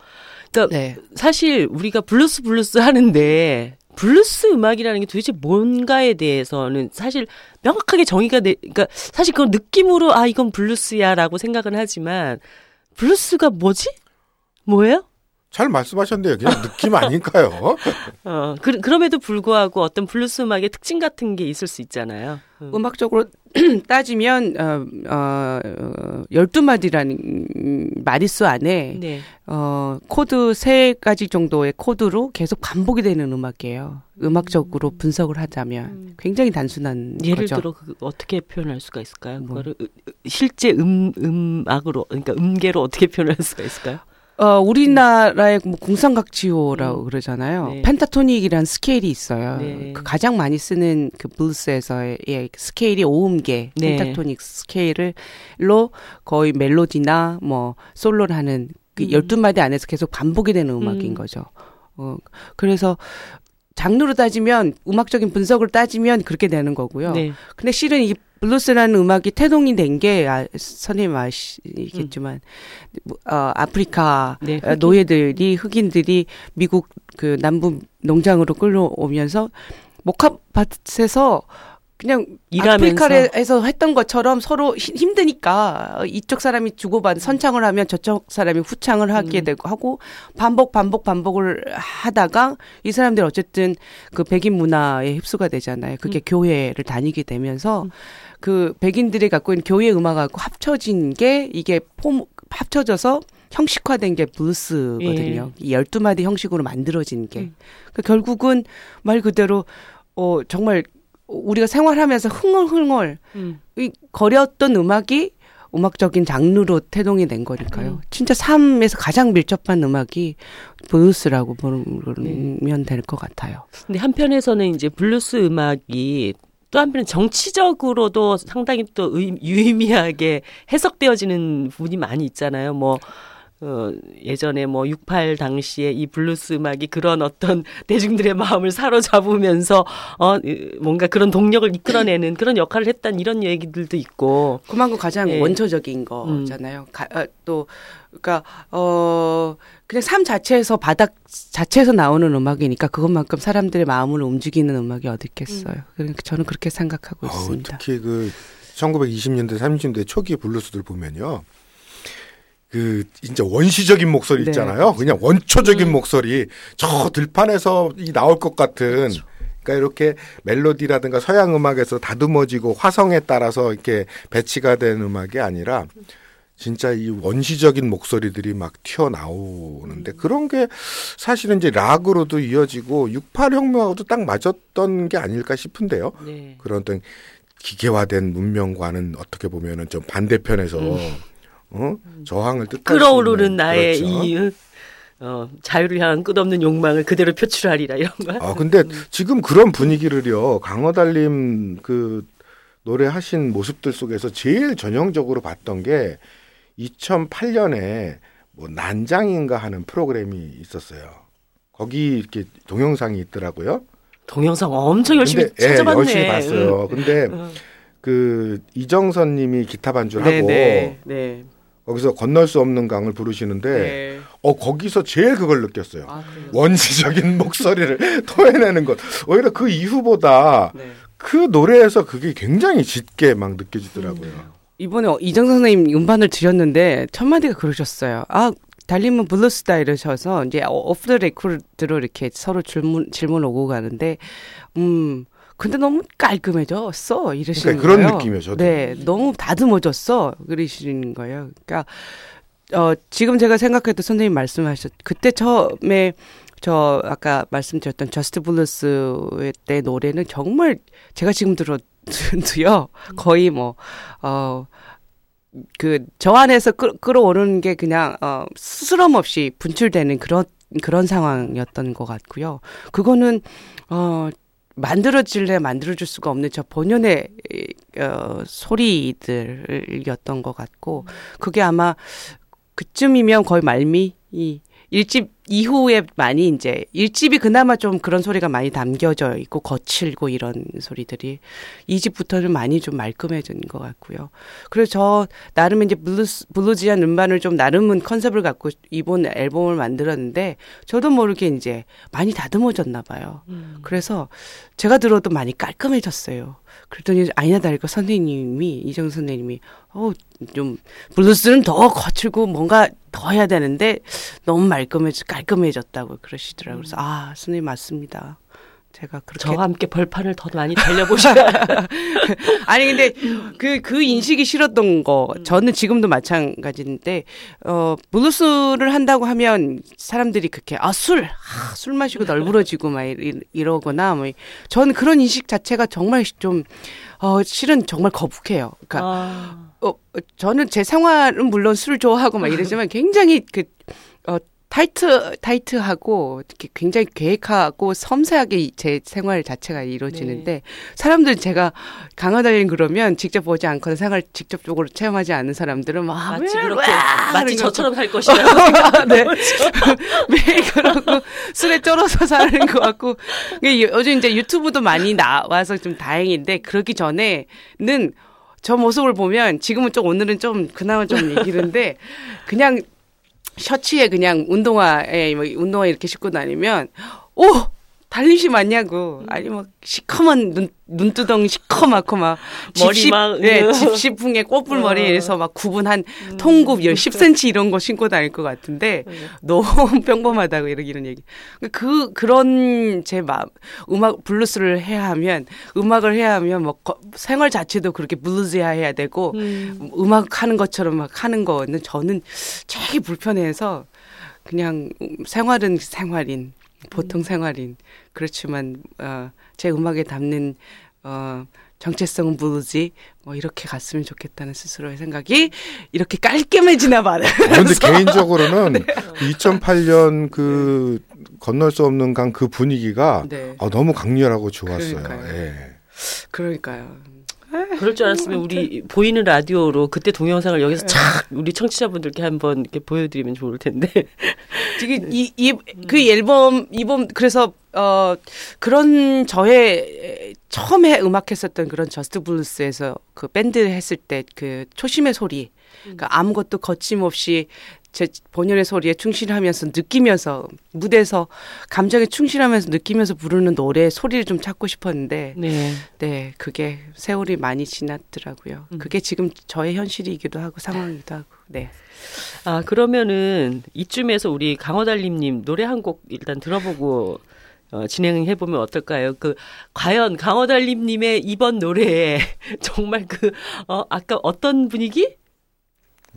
그러니까 네. 사실 우리가 블루스 하는데 블루스 음악이라는 게 도대체 뭔가에 대해서는 사실 명확하게 그러니까 사실 그건 느낌으로 이건 블루스야라고 생각은 하지만 블루스가 뭐지? 뭐예요? 잘 말씀하셨는데요. 그냥 느낌 아닐까요? 그럼에도 불구하고 어떤 블루스 음악의 특징 같은 게 있을 수 있잖아요. 음악적으로 따지면 12마디라는 마디수 안에 네. 코드 3가지 정도의 코드로 계속 반복이 되는 음악이에요. 음악적으로 분석을 하자면 굉장히 단순한 예를 거죠. 예를 들어 어떻게 표현할 수가 있을까요? 그거를 실제 음악으로 그러니까 음계로 어떻게 표현할 수가 있을까요? 우리나라의 뭐 궁상각지호라고 그러잖아요. 네. 펜타토닉이라는 스케일이 있어요. 네. 그 가장 많이 쓰는 그 블루스에서의 스케일이 5음계, 네. 펜타토닉 스케일로 거의 멜로디나 뭐 솔로를 하는 그 12마디 안에서 계속 반복이 되는 음악인 거죠. 그래서 장르로 따지면 음악적인 분석을 따지면 그렇게 되는 거고요. 네. 근데 실은 이 블루스라는 음악이 태동이 된 게 선생님 아시겠지만 아프리카 네, 노예들이 흑인들이 미국 그 남부 농장으로 끌려오면서 목화밭에서 그냥 일하면서. 아프리카에서 했던 것처럼 서로 힘드니까 이쪽 사람이 주고받은 선창을 하면 저쪽 사람이 후창을 하게 되고 하고 반복을 하다가 이 사람들이 어쨌든 그 백인 문화에 흡수가 되잖아요. 그게 교회를 다니게 되면서 그 백인들이 갖고 있는 교회 음악하고 합쳐진 게 이게 합쳐져서 형식화된 게 블루스거든요. 이 12마디 형식으로 만들어진 게. 그러니까 결국은 말 그대로 정말 우리가 생활하면서 흥얼흥얼 거렸던 음악이 음악적인 장르로 태동이 된 거니까요. 진짜 삶에서 가장 밀접한 음악이 블루스라고 부르면 될 것 같아요. 근데 한편에서는 이제 블루스 음악이 또 한편은 정치적으로도 상당히 또 유의미하게 해석되어지는 부분이 많이 있잖아요. 뭐 예전에 뭐 68 당시에 이 블루스 음악이 그런 어떤 대중들의 마음을 사로잡으면서 뭔가 그런 동력을 이끌어내는 그런 역할을 했다는 이런 얘기들도 있고 그만큼 가장 원초적인 거잖아요. 또 그러니까 그냥 삶 자체에서 바닥 자체에서 나오는 음악이니까 그것만큼 사람들의 마음을 움직이는 음악이 어디 있겠어요. 그러니까 저는 그렇게 생각하고 있습니다. 특히 그 1920년대 30년대 초기 블루스들 보면요. 그 진짜 원시적인 목소리 있잖아요. 네, 그렇죠. 그냥 원초적인 목소리. 저 들판에서 이 나올 것 같은. 그렇죠. 그러니까 이렇게 멜로디라든가 서양 음악에서 다듬어지고 화성에 따라서 이렇게 배치가 된 음악이 아니라 진짜 이 원시적인 목소리들이 막 튀어나오는데 그런 게 사실은 이제 락으로도 이어지고 68혁명하고도 딱 맞았던 게 아닐까 싶은데요. 네. 그런 어떤 기계화된 문명과는 어떻게 보면은 좀 반대편에서 저항을 뜻할 수 있는. 끓어오르는 나의 그렇죠. 이유. 자유를 향한 끝없는 욕망을 그대로 표출하리라 이런 거. 아 근데 지금 그런 분위기를요 강허달림 그 노래하신 모습들 속에서 제일 전형적으로 봤던 게 2008년에 뭐 난장인가 하는 프로그램이 있었어요. 거기 이렇게 동영상이 있더라고요. 동영상 엄청 열심히 근데, 찾아봤네. 예, 열심히 봤어요. 근데 그 이정선님이 기타 반주를 하고. 네. 거기서 건널 수 없는 강을 부르시는데 네. 거기서 제일 그걸 느꼈어요. 아, 원시적인 목소리를 토해내는 것. 오히려 그 이후보다 네. 그 노래에서 그게 굉장히 짙게 막 느껴지더라고요. 이번에 이정선 선생님 음반을 드렸는데 첫 마디가 그러셨어요. 아 달림은 블루스다 이러셔서 이제 오프 더 레코드로 이렇게 서로 질문 오고 가는데 근데 너무 깔끔해졌어 이러시는 그러니까 거예요. 그런 느낌이에요. 저도. 네, 너무 다듬어졌어 그러시는 거예요. 그러니까 지금 제가 생각해도 선생님 말씀하셨 그때 처음에 저 아까 말씀드렸던 저스트 블루스의 때 노래는 정말 제가 지금 들어도요 거의 뭐 그 저 안에서 끌어오르는 게 그냥 스스럼 없이 분출되는 그런 상황이었던 것 같고요. 그거는 만들어질래 만들어줄 수가 없는 저 본연의 소리들이었던 것 같고 그게 아마 그쯤이면 거의 말미 일집 이후에 많이 이제 일집이 그나마 좀 그런 소리가 많이 담겨져 있고 거칠고 이런 소리들이 2집부터는 많이 좀 말끔해진 것 같고요. 그래서 저 나름 이제 블루지한 음반을 좀 나름은 컨셉을 갖고 이번 앨범을 만들었는데 저도 모르게 이제 많이 다듬어졌나 봐요. 그래서 제가 들어도 많이 깔끔해졌어요. 그랬더니 아니나 다를까 선생님이 이정 선생님이 좀 블루스는 더 거칠고 뭔가 더 해야 되는데 너무 깔끔해졌다고 그러시더라고요. 그래서 아 선생님 맞습니다. 제가 그렇게 저와 함께 벌판을 더 많이 달려보시라. 아니 근데 그 인식이 싫었던 거 저는 지금도 마찬가지인데 블루스를 한다고 하면 사람들이 그렇게 술 마시고 널브러지고 막 이러거나 뭐 저는 그런 인식 자체가 정말 좀 실은 정말 거북해요. 그러니까 저는 제 생활은 물론 술 좋아하고 막 이러지만 굉장히 타이트하고 이렇게 굉장히 계획하고 섬세하게 제 생활 자체가 이루어지는데 네. 사람들 제가 강허달림 그러면 직접 보지 않거나 생활 직접적으로 체험하지 않은 사람들은 막 마치 저처럼 살 것이다. 네. 매일 그러고 술에 쩔어서 사는 것 같고 요즘 이제 유튜브도 많이 나와서 좀 다행인데 그러기 전에는 저 모습을 보면 지금은 오늘은 좀 그나마 좀 이기는데 그냥 셔츠에 그냥 운동화 이렇게 신고 다니면 달림씨 맞냐고 아니 뭐 시커먼 눈두덩이 시커맣고 막 머리 막 집시풍에 꼬불머리에서 막 구분한 통굽 10cm 이런 거 신고 다닐 것 같은데 너무 평범하다고 이런 얘기. 그런 제 마음 음악 블루스를 해야 하면 음악을 해야 하면 뭐 생활 자체도 그렇게 블루즈해야 되고 음악 하는 것처럼 막 하는 거는 저는 되게 불편해서 그냥 생활은 생활인. 보통 생활인 그렇지만 제 음악에 담는 정체성은 블루지 뭐 이렇게 갔으면 좋겠다는 스스로의 생각이 이렇게 깔끔해지나 봐요. 그런데 개인적으로는 네. 2008년 그 건널 수 없는 강 그 분위기가 네. 너무 강렬하고 좋았어요. 그러니까요. 그럴 줄 알았으면 우리 보이는 라디오로 그때 동영상을 여기서 착 우리 청취자분들께 한번 이렇게 보여드리면 좋을 텐데. 지금 그 앨범 그래서 그런 저의 처음에 음악했었던 그런 저스트 블루스에서 그 밴드 했을 때 그 초심의 소리 그러니까 아무것도 거침없이 제 본연의 소리에 충실하면서 느끼면서 무대에서 감정에 충실하면서 느끼면서 부르는 노래 소리를 좀 찾고 싶었는데 네, 그게 세월이 많이 지났더라고요. 그게 지금 저의 현실이기도 하고 상황이기도 하고. 네. 아, 그러면은 이쯤에서 우리 강허달림님 노래 한 곡 일단 들어보고 진행해 보면 어떨까요? 그 과연 강허달림님의 이번 노래에 정말 그 아까 어떤 분위기?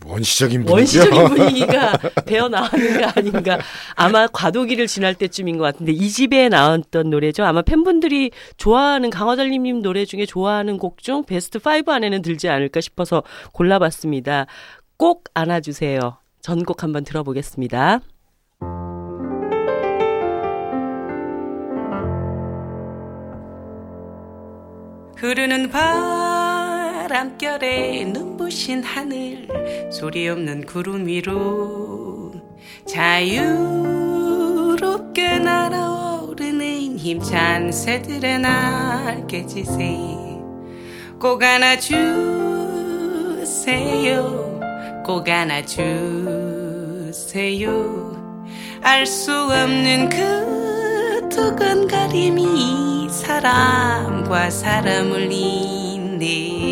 원시적인 분위기가 배어 나오는 거 아닌가. 아마 과도기를 지날 때쯤인 것 같은데 이 집에 나왔던 노래죠. 아마 팬분들이 좋아하는 강허달림님 노래 중에 좋아하는 곡 중 베스트 5 안에는 들지 않을까 싶어서 골라봤습니다. 꼭 안아주세요. 전곡 한번 들어보겠습니다. 흐르는 바람결에 눈부신 하늘, 소리 없는 구름 위로 자유롭게 날아오르는 힘찬 새들의 날개짓에 꼭 안아주세요. 꼭 안아주세요. 알 수 없는 그 두근거림이 사람과 사람을 잇네.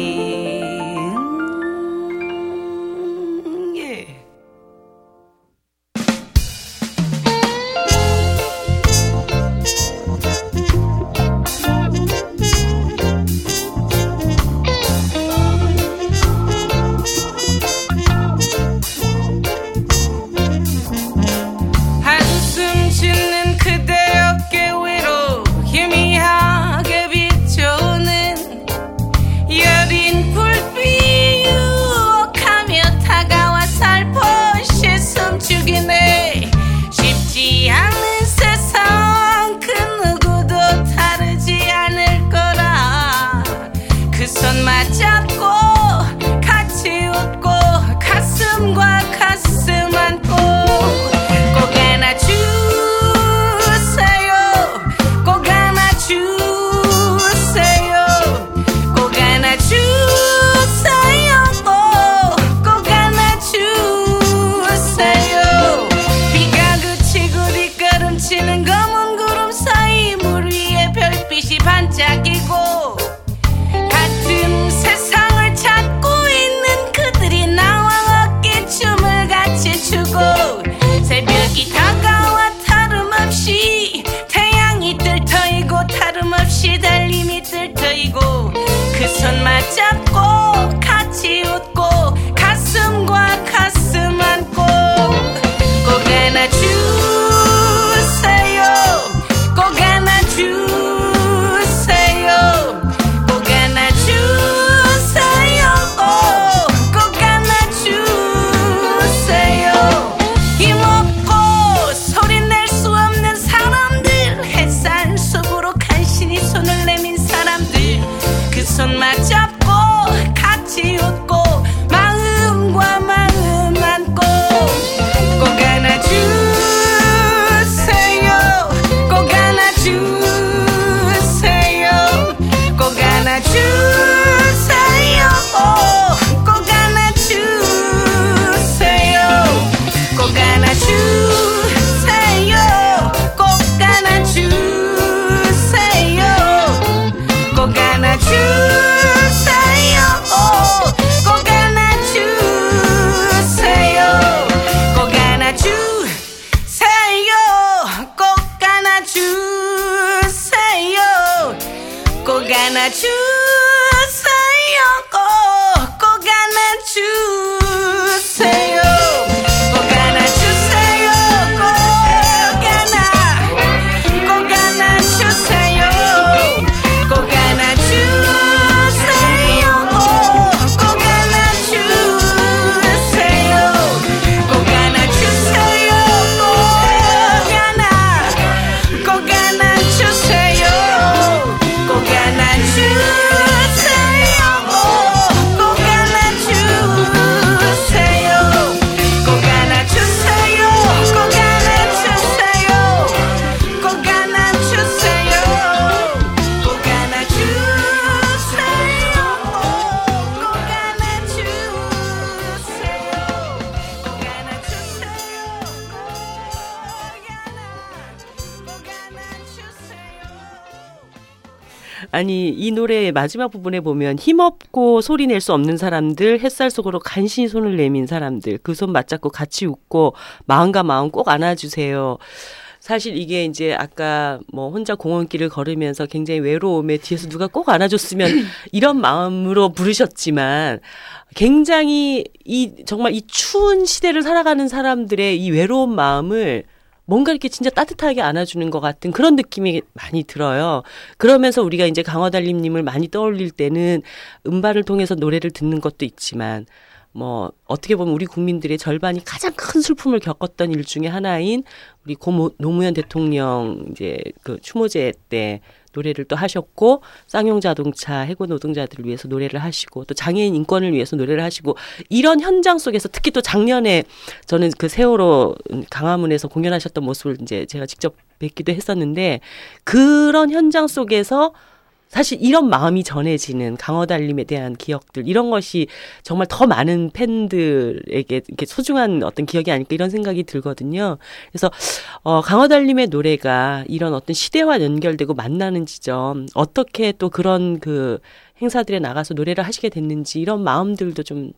아니 이 노래의 마지막 부분에 보면 힘없고 소리 낼 수 없는 사람들, 햇살 속으로 간신히 손을 내민 사람들, 그 손 맞잡고 같이 웃고 마음과 마음 꼭 안아주세요. 사실 이게 이제 아까 뭐 혼자 공원길을 걸으면서 굉장히 외로움에 뒤에서 누가 꼭 안아줬으면 이런 마음으로 부르셨지만 굉장히 이 정말 이 추운 시대를 살아가는 사람들의 이 외로운 마음을 뭔가 이렇게 진짜 따뜻하게 안아주는 것 같은 그런 느낌이 많이 들어요. 그러면서 우리가 이제 강허달림님을 많이 떠올릴 때는 음반을 통해서 노래를 듣는 것도 있지만 뭐 어떻게 보면 우리 국민들의 절반이 가장 큰 슬픔을 겪었던 일 중에 하나인 우리 노무현 대통령 이제 그 추모제 때 노래를 또 하셨고, 쌍용 자동차 해고 노동자들을 위해서 노래를 하시고, 또 장애인 인권을 위해서 노래를 하시고, 이런 현장 속에서 특히 또 작년에 저는 그 세월호 강화문에서 공연하셨던 모습을 이제 제가 직접 뵙기도 했었는데, 그런 현장 속에서 사실 이런 마음이 전해지는 강허달림에 대한 기억들, 이런 것이 정말 더 많은 팬들에게 이렇게 소중한 어떤 기억이 아닐까 이런 생각이 들거든요. 그래서 강허달림의 노래가 이런 어떤 시대와 연결되고 만나는 지점, 어떻게 또 그런 그 행사들에 나가서 노래를 하시게 됐는지 이런 마음들도 좀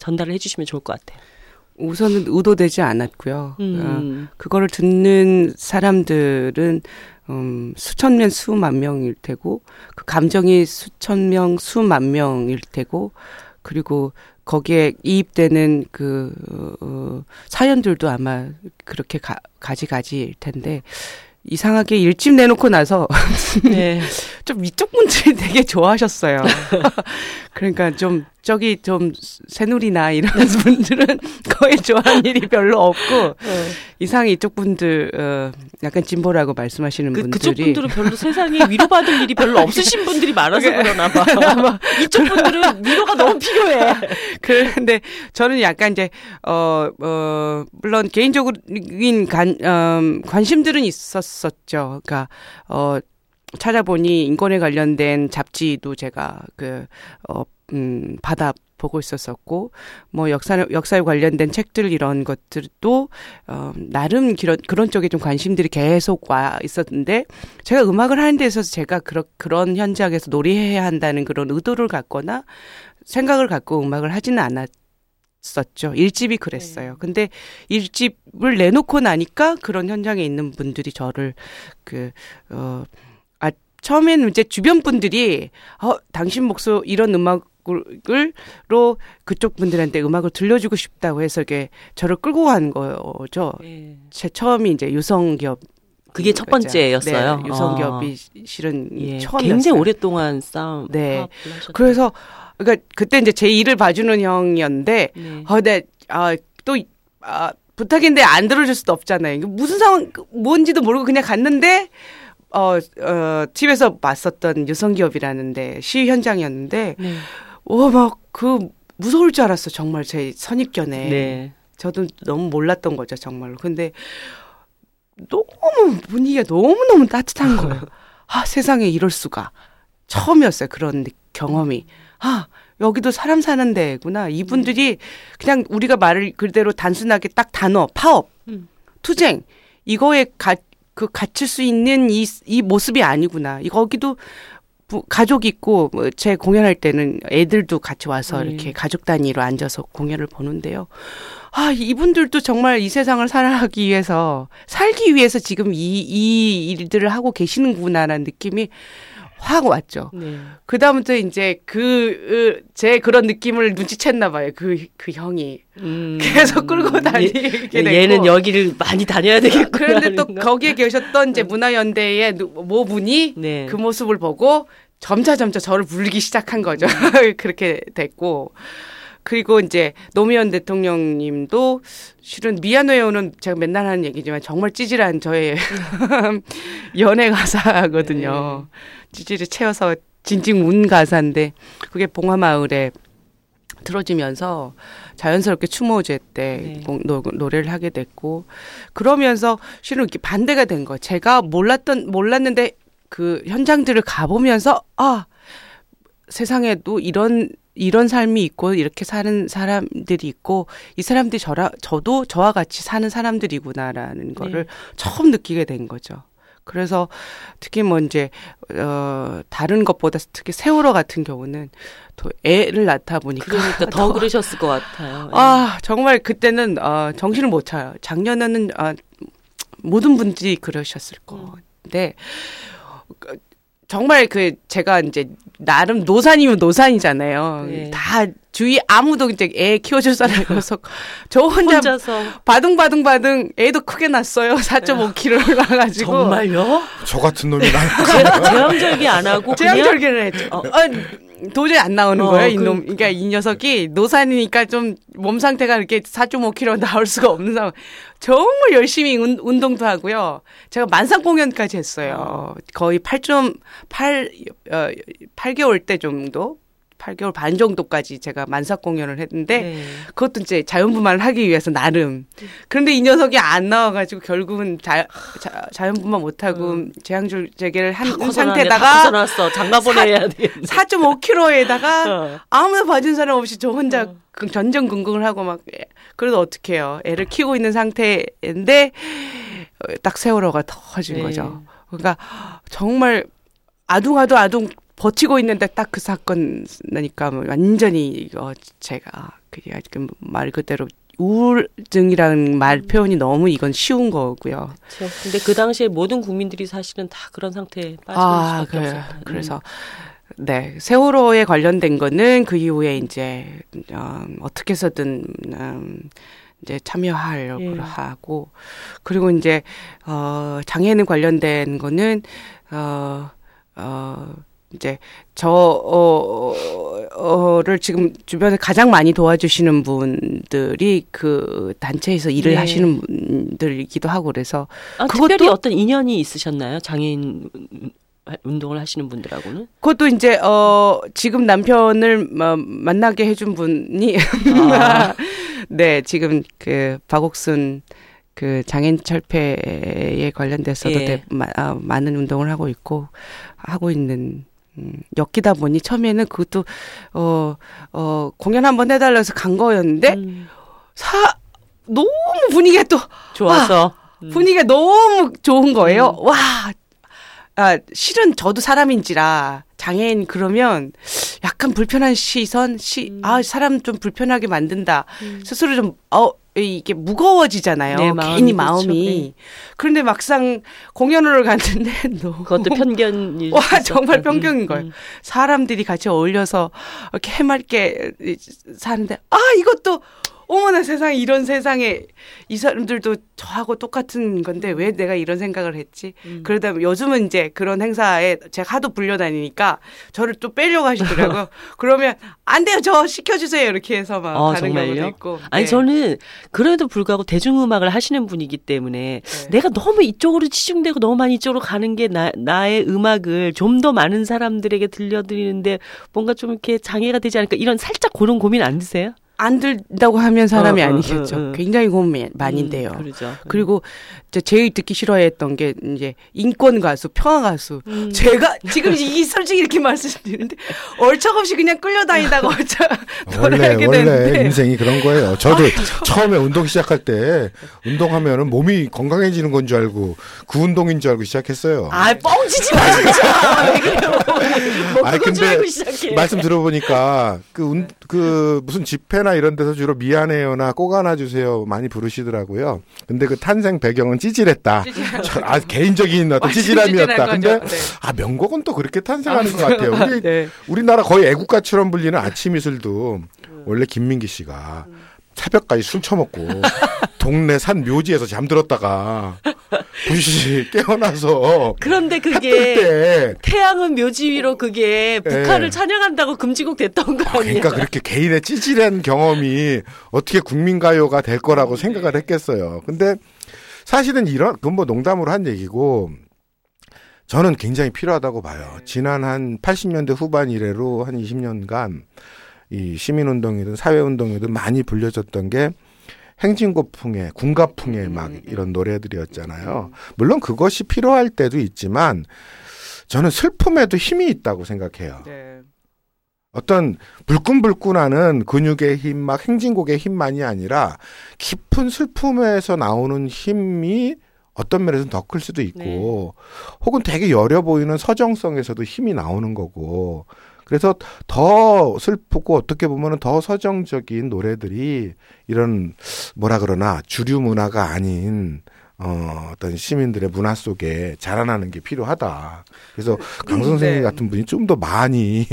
전달을 해주시면 좋을 것 같아요. 우선은 의도되지 않았고요. 그거를 듣는 사람들은 수천 명, 수만 명일 테고, 그 감정이 수천 명, 수만 명일 테고, 그리고 거기에 이입되는 그 사연들도 아마 그렇게 가지가지일 텐데, 이상하게 일집 내놓고 나서 네. 좀 이쪽 분들이 되게 좋아하셨어요. 그러니까 좀 저기 좀 새누리나 이런 분들은 거의 좋아하는 일이 별로 없고 네. 이상히 이쪽 분들 약간 진보라고 말씀하시는 분들이 그쪽 분들은 별로 세상에 위로받을 일이 별로 없으신 분들이 많아서 그러나 봐. 이쪽 분들은 위로가 너무 필요해. 그런데 저는 약간 이제 물론 개인적인 관심들은 있었었죠. 그러니까 찾아보니 인권에 관련된 잡지도 제가 받아보고 있었었고, 뭐 역사에 관련된 책들 이런 것들도 나름 그런 쪽에 좀 관심들이 계속 와 있었는데, 제가 음악을 하는 데 있어서 제가 그런 현장에서 놀이해야 한다는 그런 의도를 갖거나 생각을 갖고 음악을 하지는 않았었죠. 1집이 그랬어요. 네. 근데 1집을 내놓고 나니까 그런 현장에 있는 분들이 저를 처음에는 이제 주변 분들이 당신 목소 이런 음악으로 그쪽 분들한테 음악을 들려주고 싶다고 해서 이게 저를 끌고 간 거죠. 네. 제 처음이 이제 유성기업. 그게 첫 번째였어요. 네, 유성기업이 실은 처음이었어요. 굉장히 오랫동안 싸움. 네. 그래서 그러니까 그때 이제 제 일을 봐주는 형이었는데, 네. 부탁인데 안 들어줄 수도 없잖아요. 무슨 상황 뭔지도 모르고 그냥 갔는데. TV에서 봤었던 유성기업이라는데 시위 현장이었는데, 네. 무서울 줄 알았어. 정말 제 선입견에. 네. 저도 너무 몰랐던 거죠, 정말로. 근데 너무 분위기가 너무너무 따뜻한 거예요. 세상에 이럴 수가. 처음이었어요, 그런 경험이. 여기도 사람 사는 데구나. 이분들이 그냥 우리가 말을 그대로 단순하게 딱 단어, 파업, 투쟁, 이거에 갇힐 수 있는 이 모습이 아니구나. 거기도 가족이 있고, 제 공연할 때는 애들도 같이 와서 이렇게 가족 단위로 앉아서 공연을 보는데요. 이분들도 정말 이 세상을 살기 위해서 지금 이 일들을 하고 계시는구나라는 느낌이 확 왔죠. 네. 그다음부터 이제 제 그런 느낌을 눈치챘나 봐요. 그 형이. 계속 끌고 다니게 되고. 얘는 여기를 많이 다녀야 되겠구나. 그런데 또 거기에 계셨던 이제 문화연대의 모분이 네. 그 모습을 보고 점차점차 저를 물리기 시작한 거죠. 그렇게 됐고. 그리고 이제 노무현 대통령님도 실은 미안해요는 제가 맨날 하는 얘기지만 정말 찌질한 저의 연애 가사거든요. 네. 찌질이 채워서 징징 운 가사인데, 그게 봉화마을에 들어지면서 자연스럽게 추모제 때 네. 노래를 하게 됐고, 그러면서 실은 이렇게 반대가 된 거예요. 제가 몰랐는데 그 현장들을 가보면서 세상에도 이런 삶이 있고 이렇게 사는 사람들이 있고 이 사람들이 저도 저와 같이 사는 사람들이구나라는 거를 처음 느끼게 된 거죠. 그래서 특히 뭐 이제 다른 것보다 특히 세월호 같은 경우는 또 애를 낳다 보니까 그러니까 더 그러셨을 것 같아요. 아 정말 그때는 정신을 못 차요. 작년에는 모든 분들이 그러셨을 건데 정말 그 제가 이제 나름 노산이면 노산이잖아요. 네. 다 주위 아무도 이제 애 키워줄 사람이 없어서 저 혼자서 바둥바둥 애도 크게 났어요. 4.5kg를 나가지고. 정말요? 저 같은 놈이 나요. 제왕절개 안 하고 제왕절개를 했죠. 도저히 안 나오는 거예요. 이놈. 그러니까 이 녀석이 노산이니까 좀 몸 상태가 이렇게 4.5kg 나올 수가 없는 상황. 정말 열심히 운동도 하고요. 제가 만상 공연까지 했어요. 거의 8개월 때 정도? 8개월 반 정도까지 제가 만삭 공연을 했는데 그것도 이제 자연분만을 하기 위해서 나름. 그런데 이 녀석이 안 나와가지고 결국은 자연분만 못하고 제왕절개를 한 상태에다가 벗어났어. 장가보내야 돼. 4.5kg에다가 아무나 봐준 사람 없이 저 혼자 전전긍긍을 하고 막 그래도 어떻게 해요. 애를 키우고 있는 상태인데 딱 세월호가 터진 거죠. 그러니까 정말 아둥아둥 버티고 있는데 딱 그 사건 나니까 완전히 이거 제가 그냥 말 그대로 우울증이라는 말 표현이 너무 이건 쉬운 거고요. 그렇죠. 근데 그 당시에 모든 국민들이 사실은 다 그런 상태에 빠지고 수밖에 없었어요. 그래서 네 세월호에 관련된 거는 그 이후에 이제 어떻게 해서든 이제 참여하려고 하고 그리고 이제 장애인 관련된 거는 이제 저를 지금 주변에 가장 많이 도와주시는 분들이 그 단체에서 일을 하시는 분들이기도 하고 그래서 특별히 어떤 인연이 있으셨나요? 장애인 운동을 하시는 분들하고는? 그것도 이제 지금 남편을 만나게 해준 분이 네 지금 그 박옥순 그 장애인 철폐에 관련돼서도 많은 운동을 하고 있고 하고 있는 엮이다 보니 처음에는 그것도 공연 한번 해달라 해서 간 거였는데 너무 분위기가 또 좋아서 분위기가 너무 좋은 거예요. 와 실은 저도 사람인지라 장애인 그러면 약간 불편한 시선 사람 좀 불편하게 만든다 스스로 좀 이게 무거워지잖아요. 네, 괜히 마음이. 그런데 막상 공연을 갔는데 그것도 편견이 와 정말 편견인 거예요. 사람들이 같이 어울려서 이렇게 해맑게 사는데 이것도 어머나 세상에 이런 세상에 이 사람들도 저하고 똑같은 건데 왜 내가 이런 생각을 했지? 그러다 요즘은 이제 그런 행사에 제가 하도 불려다니니까 저를 또 빼려고 하시더라고요. 그러면 안 돼요. 저 시켜주세요. 이렇게 해서 막 가는 경우도 있고. 아니 저는 그래도 불구하고 대중음악을 하시는 분이기 때문에 내가 너무 이쪽으로 치중되고 너무 많이 이쪽으로 가는 게 나의 음악을 좀 더 많은 사람들에게 들려드리는데 뭔가 좀 이렇게 장애가 되지 않을까 이런 살짝 그런 고민 안 드세요? 안 들다고 하면 사람이 아니겠죠. 굉장히 고민 많이 돼요. 그렇죠. 그리고 제일 듣기 싫어했던 게 이제 인권 가수, 평화 가수. 제가 지금 이 솔직히 이렇게 말씀드리는데 얼척없이 그냥 끌려다니다가 노래하게 되는데 원래 인생이 그런 거예요. 저도 처음에 운동 시작할 때 운동하면은 몸이 건강해지는 건 줄 알고 그 운동인 줄 알고 시작했어요. 뻥치지 마 진짜. 왜 그래요? 뭐 그건 줄 알고 시작해. 말씀 들어보니까 그 무슨 집회 나 이런 데서 주로 미안해요나 꼭 안아주세요 많이 부르시더라고요. 근데 그 탄생 배경은 찌질했다. 개인적인 어떤 찌질함이었다. 근데 명곡은 또 그렇게 탄생하는 것 같아요. 우리나라 거의 애국가처럼 불리는 아침 이슬도 원래 김민기 씨가 새벽까지 술 처먹고 동네 산 묘지에서 잠들었다가 부시 깨어나서 그런데 그게 태양은 묘지 위로 그게 북한을 찬양한다고 금지곡 됐던 거 아니에요? 그러니까 그렇게 개인의 찌질한 경험이 어떻게 국민가요가 될 거라고 생각을 했겠어요. 근데 사실은 그건 뭐 농담으로 한 얘기고 저는 굉장히 필요하다고 봐요. 지난 한 80년대 후반 이래로 한 20년간 이 시민운동이든 사회운동이든 많이 불려졌던 게 행진곡풍의 군가풍의 막 이런 노래들이었잖아요. 물론 그것이 필요할 때도 있지만 저는 슬픔에도 힘이 있다고 생각해요. 어떤 불끈불끈하는 근육의 힘, 막 행진곡의 힘만이 아니라 깊은 슬픔에서 나오는 힘이 어떤 면에서는 더 클 수도 있고 네. 혹은 되게 여려 보이는 서정성에서도 힘이 나오는 거고 그래서 더 슬프고 어떻게 보면 더 서정적인 노래들이 이런 뭐라 그러나 주류 문화가 아닌 어떤 시민들의 문화 속에 자라나는 게 필요하다. 그래서 강 선생님 같은 분이 좀 더 많이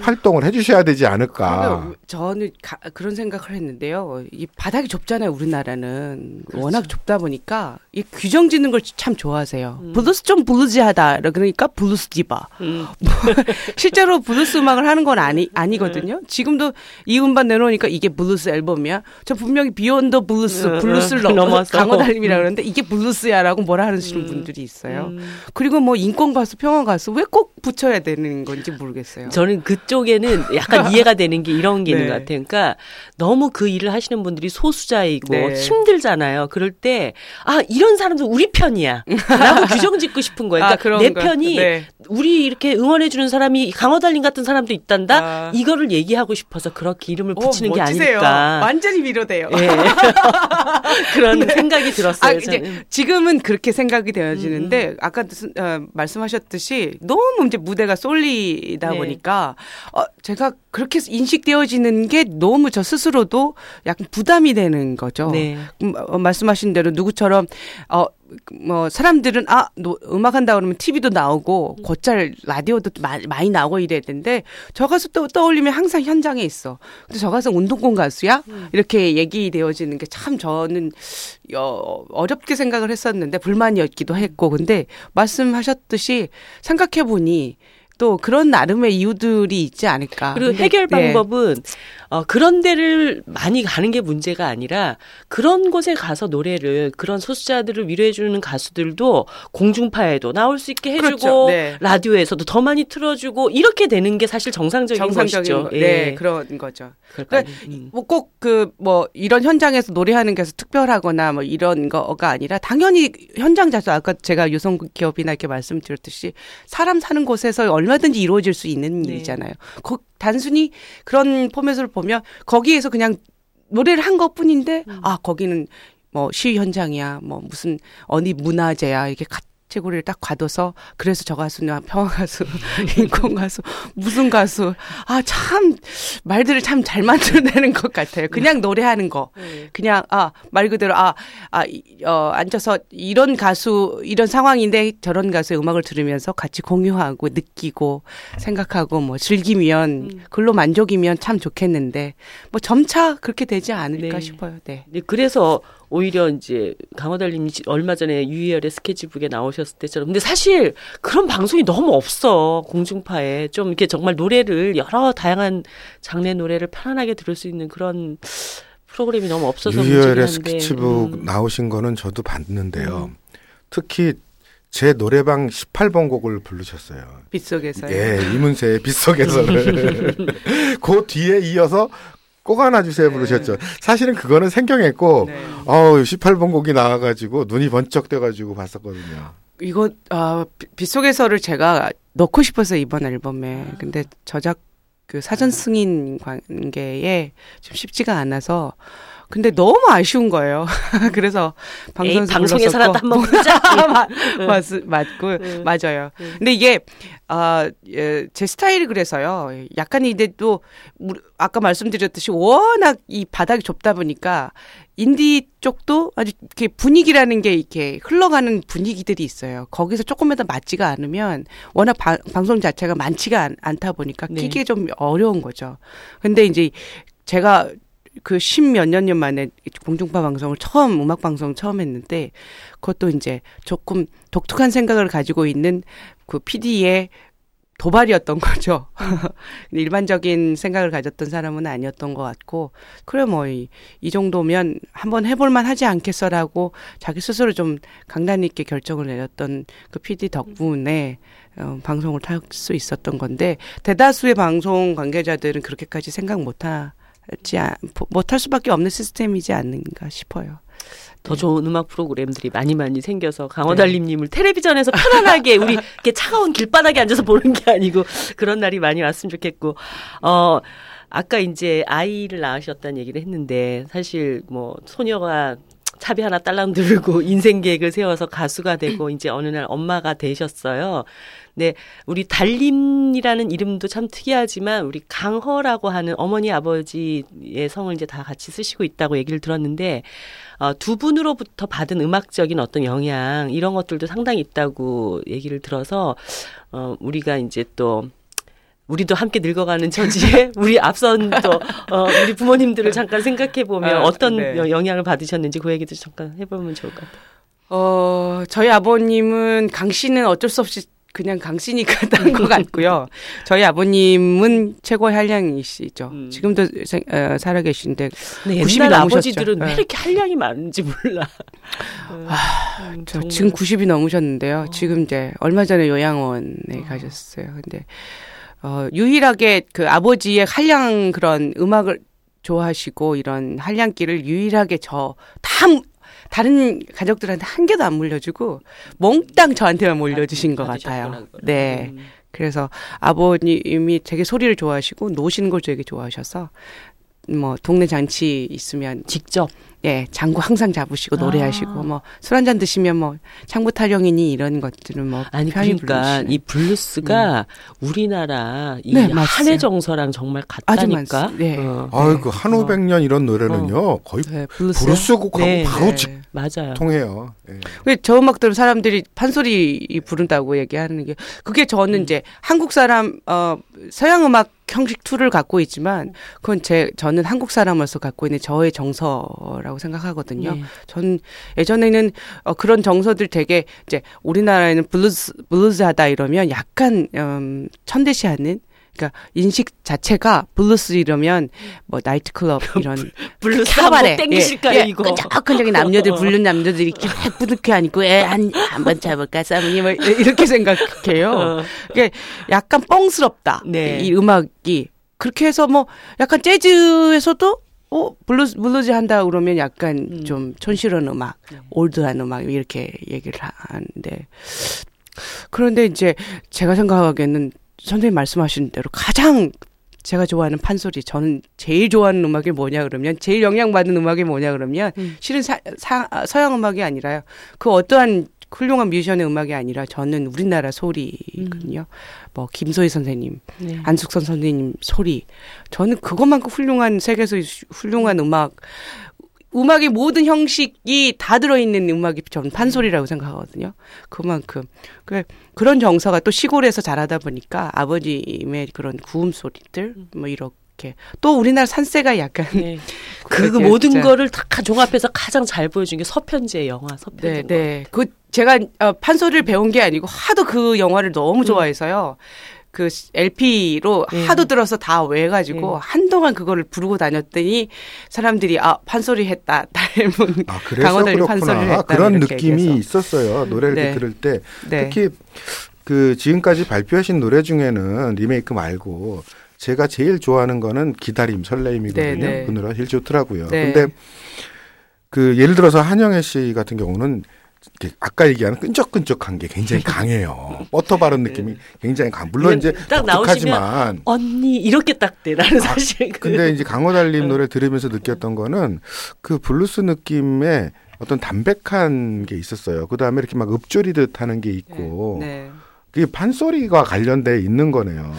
활동을 해주셔야 되지 않을까. 저는 그런 생각을 했는데요. 이 바닥이 좁잖아요. 우리나라는 그렇죠. 워낙 좁다 보니까 이 규정 짓는 걸 참 좋아하세요. 블루스 좀 블루지하다. 그러니까 블루스 디바. 실제로 블루스 음악을 하는 건 아니거든요. 지금도 이 음반 내놓으니까 이게 블루스 앨범이야. 저 분명히 비욘드 블루스, 블루스를 넘어서 강허달림이라고 그러는데 이게 블루스야라고 뭐라 하시는 분들이 있어요. 그리고 뭐 인권 가수, 평화 가수 왜 꼭 붙여야 되는 건지 모르겠어요. 저는 그쪽에는 약간 이해가 되는 게 이런 게 네. 있는 것 같아요. 그러니까 너무 그 일을 하시는 분들이 소수자이고 네. 힘들잖아요. 그럴 때 아 이런 사람도 우리 편이야 라고 규정 짓고 싶은 거예요. 그러니까 아, 내 편이 네. 우리 이렇게 응원해 주는 사람이 강허달림 같은 사람도 있단다. 아. 이거를 얘기하고 싶어서 그렇게 이름을 붙이는 게 아닐까. 완전히 위로돼요. 네. 그런 네. 생각이 들었어요. 아, 지금은 그렇게 생각이 되어지는데 아까 말씀하셨듯이 너무 이제 무대가 쏠리다 네. 보니까 제가 그렇게 인식되어지는 게 너무 저 스스로도 약간 부담이 되는 거죠. 네. 말씀하신 대로 누구처럼 뭐 사람들은 음악한다 그러면 TV도 나오고 곧잘 라디오도 많이 나오고 이래야 되는데 저 가수 또 떠올리면 항상 현장에 있어. 근데 저 가수 운동권 가수야? 이렇게 얘기되어지는 게참 저는 어렵게 생각을 했었는데 불만이었기도 했고 근데 말씀하셨듯이 생각해보니 또 그런 나름의 이유들이 있지 않을까. 그리고 해결 방법은 네. 그런 데를 많이 가는 게 문제가 아니라 그런 곳에 가서 노래를 그런 소수자들을 위로해 주는 가수들도 공중파에도 나올 수 있게 해주고 그렇죠. 네. 라디오에서도 더 많이 틀어주고 이렇게 되는 게 사실 정상적인 것이죠. 네. 네, 그런 거죠. 그러니까 꼭 이런 현장에서 노래하는 게 특별하거나 뭐 이런 거가 아니라 당연히 현장 자수 아까 제가 유성기업이나 이렇게 말씀드렸듯이 사람 사는 곳에서 얼마든지 이루어질 수 있는 네. 일이잖아요. 단순히 그런 포맷을 보면 거기에서 그냥 노래를 한 것뿐인데 거기는 뭐 시위 현장이야 뭐 무슨 어디 문화재야 이렇게 카테고리를 딱 가둬서 그래서 저 가수는 평화 가수 인권 가수 무슨 가수 참 말들을 참 잘 만들어내는 것 같아요. 그냥 노래하는 거 그냥 말 그대로 앉아서 이런 가수 이런 상황인데 저런 가수의 음악을 들으면서 같이 공유하고 느끼고 생각하고 뭐 즐기면 글로 만족이면 참 좋겠는데 뭐 점차 그렇게 되지 않을까 네. 싶어요. 네. 그래서 오히려 이제 강허달림이 얼마 전에 유희열의 스케치북에 나오셨을 때처럼 근데 사실 그런 방송이 너무 없어. 공중파에 좀 이렇게 정말 노래를 여러 다양한 장르 노래를 편안하게 들을 수 있는 그런 프로그램이 너무 없어서 유희열의 스케치북 나오신 거는 저도 봤는데요. 특히 제 노래방 18번 곡을 부르셨어요. 빗속에서요. 예, 이문세의 빗속에서를 그 뒤에 이어서 꼭 안아주세요 부르셨죠. 네. 사실은 그거는 생경했고 네. 18번 곡이 나와가지고 눈이 번쩍 돼가지고 봤었거든요. 이거 빗속에서를 제가 넣고 싶어서 이번 앨범에 근데 저작 사전 승인 관계에 좀 쉽지가 않아서 근데 너무 아쉬운 거예요. 그래서 방송에서라도 한번 보자. 맞고 맞아요. 근데 이게 제 스타일이 그래서요. 약간 이제 또 아까 말씀드렸듯이 워낙 이 바닥이 좁다 보니까 인디 쪽도 아주 이렇게 분위기라는 게 이렇게 흘러가는 분위기들이 있어요. 거기서 조금이라도 맞지가 않으면 워낙 방송 자체가 많지가 않다 보니까 네. 끼기에 좀 어려운 거죠. 근데 이제 제가 그 십몇 년 만에 공중파 방송을 음악 방송 처음 했는데 그것도 이제 조금 독특한 생각을 가지고 있는 그 PD의 도발이었던 거죠. 일반적인 생각을 가졌던 사람은 아니었던 것 같고 그래 뭐 이 정도면 한번 해볼만 하지 않겠어라고 자기 스스로 좀 강단 있게 결정을 내렸던 그 PD 덕분에 방송을 탈 수 있었던 건데 대다수의 방송 관계자들은 그렇게까지 생각 못할 수밖에 없는 시스템이지 않는가 싶어요. 더 네. 좋은 음악 프로그램들이 많이 생겨서 강허달림님을 네. 텔레비전에서 편안하게 우리 이렇게 차가운 길바닥에 앉아서 보는 게 아니고 그런 날이 많이 왔으면 좋겠고 아까 이제 아이를 낳으셨다는 얘기를 했는데 사실 뭐 소녀가 차비 하나 딸랑 들고 인생 계획을 세워서 가수가 되고 이제 어느 날 엄마가 되셨어요. 네, 우리 달림이라는 이름도 참 특이하지만 우리 강허라고 하는 어머니 아버지의 성을 이제 다 같이 쓰시고 있다고 얘기를 들었는데 두 분으로부터 받은 음악적인 어떤 영향 이런 것들도 상당히 있다고 얘기를 들어서 우리가 이제 또 우리도 함께 늙어가는 처지에 우리 앞선 또 우리 부모님들을 잠깐 생각해 보면 어떤 네. 영향을 받으셨는지 그 얘기도 잠깐 해보면 좋을 것 같아요. 저희 아버님은 강 씨는 어쩔 수 없이 그냥 강 씨니까 딴 것 같고요. 저희 아버님은 최고의 한량이시죠. 지금도 살아계신데 네, 90이 옛날 넘으셨죠. 아버지들은 왜 이렇게 한량이 많은지 몰라. 저 지금 90이 넘으셨는데요. 지금 이제 얼마 전에 요양원에 가셨어요. 근데 유일하게 그 아버지의 한량 그런 음악을 좋아하시고 이런 한량기를 유일하게 다른 가족들한테 한 개도 안 물려주고 몽땅 저한테만 물려주신 것 같아요. 네. 그래서 아버님이 되게 소리를 좋아하시고 노시는 걸 되게 좋아하셔서 뭐 동네 잔치 있으면 직접 예 장구 항상 잡으시고 노래하시고 뭐 술 한잔 드시면 뭐 창부 타령이니 이런 것들은 뭐 아니 그러니까 부르시네. 이 블루스가 우리나라 이 네, 한의 정서랑 정말 같다니까. 네. 아유 그 한오백년 이런 노래는요 거의 네, 블루스 곡하고 네, 바로 네. 맞아요. 통해요. 네. 왜 저 음악 들으면 사람들이 판소리 부른다고 얘기하는 게 그게 저는 이제 한국 사람 서양 음악 형식 툴을 갖고 있지만 그건 저는 한국 사람으로서 갖고 있는 저의 정서라고 생각하거든요. 네. 전 예전에는 그런 정서들 되게 이제 우리나라에는 블루스하다 이러면 약간 천대시하는 그러니까 인식 자체가 블루스 이러면 뭐 나이트클럽 이런 블루스 카바레 땡기실까요 이거 끈적끈적이 남녀들 불륜 남녀들이 이렇게 뿌듯해 안 입고 한번 잡을까 사모님을 이렇게 생각해요. 그러니까 약간 뻥스럽다 네. 이 음악이 그렇게 해서 뭐 약간 재즈에서도 블루즈 한다 그러면 약간 좀 촌스러운 음악 올드한 음악 이렇게 얘기를 하는데 그런데 이제 제가 생각하기에는 선생님 말씀하신 대로 가장 제가 좋아하는 판소리, 저는 제일 좋아하는 음악이 뭐냐 그러면, 제일 영향받는 음악이 뭐냐 그러면, 실은 서양 음악이 아니라요. 그 어떠한 훌륭한 뮤지션의 음악이 아니라 저는 우리나라 소리거든요. 뭐 김소희 선생님, 네. 안숙선 선생님 소리. 저는 그것만큼 훌륭한 세계에서 훌륭한 음악의 모든 형식이 다 들어있는 음악이 저는 판소리라고 생각하거든요. 그만큼 그런 정서가 또 시골에서 자라다 보니까 아버님의 그런 구음 소리들 뭐 이렇게 또 우리나라 산세가 약간 네. 그 모든 진짜. 거를 다 종합해서 가장 잘 보여준 게 서편제 영화 서편인 거. 네, 그 제가 판소리를 배운 게 아니고 하도 그 영화를 너무 좋아해서요. 그 LP로 하도 들어서 다 외워가지고 한동안 그거를 부르고 다녔더니 사람들이 판소리 했다. 닮은 강허달림 판소리를 했다. 그런 느낌이 얘기해서. 있었어요. 노래를 들을 때. 네. 특히 그 지금까지 발표하신 노래 중에는 리메이크 말고 제가 제일 좋아하는 거는 기다림, 설레임이거든요. 그 노래가 제일 좋더라고요. 근데 그 예를 들어서 한영애 씨 같은 경우는 아까 얘기하는 끈적끈적한 게 굉장히 강해요. 버터 바른 느낌이 굉장히 강. 물론 이제 딱 나오시면 언니 이렇게 딱 돼. 나는 사실. 근데 이제 강허달림 노래 들으면서 느꼈던 거는 그 블루스 느낌의 어떤 담백한 게 있었어요. 그 다음에 이렇게 막 읊조리듯 하는 게 있고 그게 판소리가 관련돼 있는 거네요.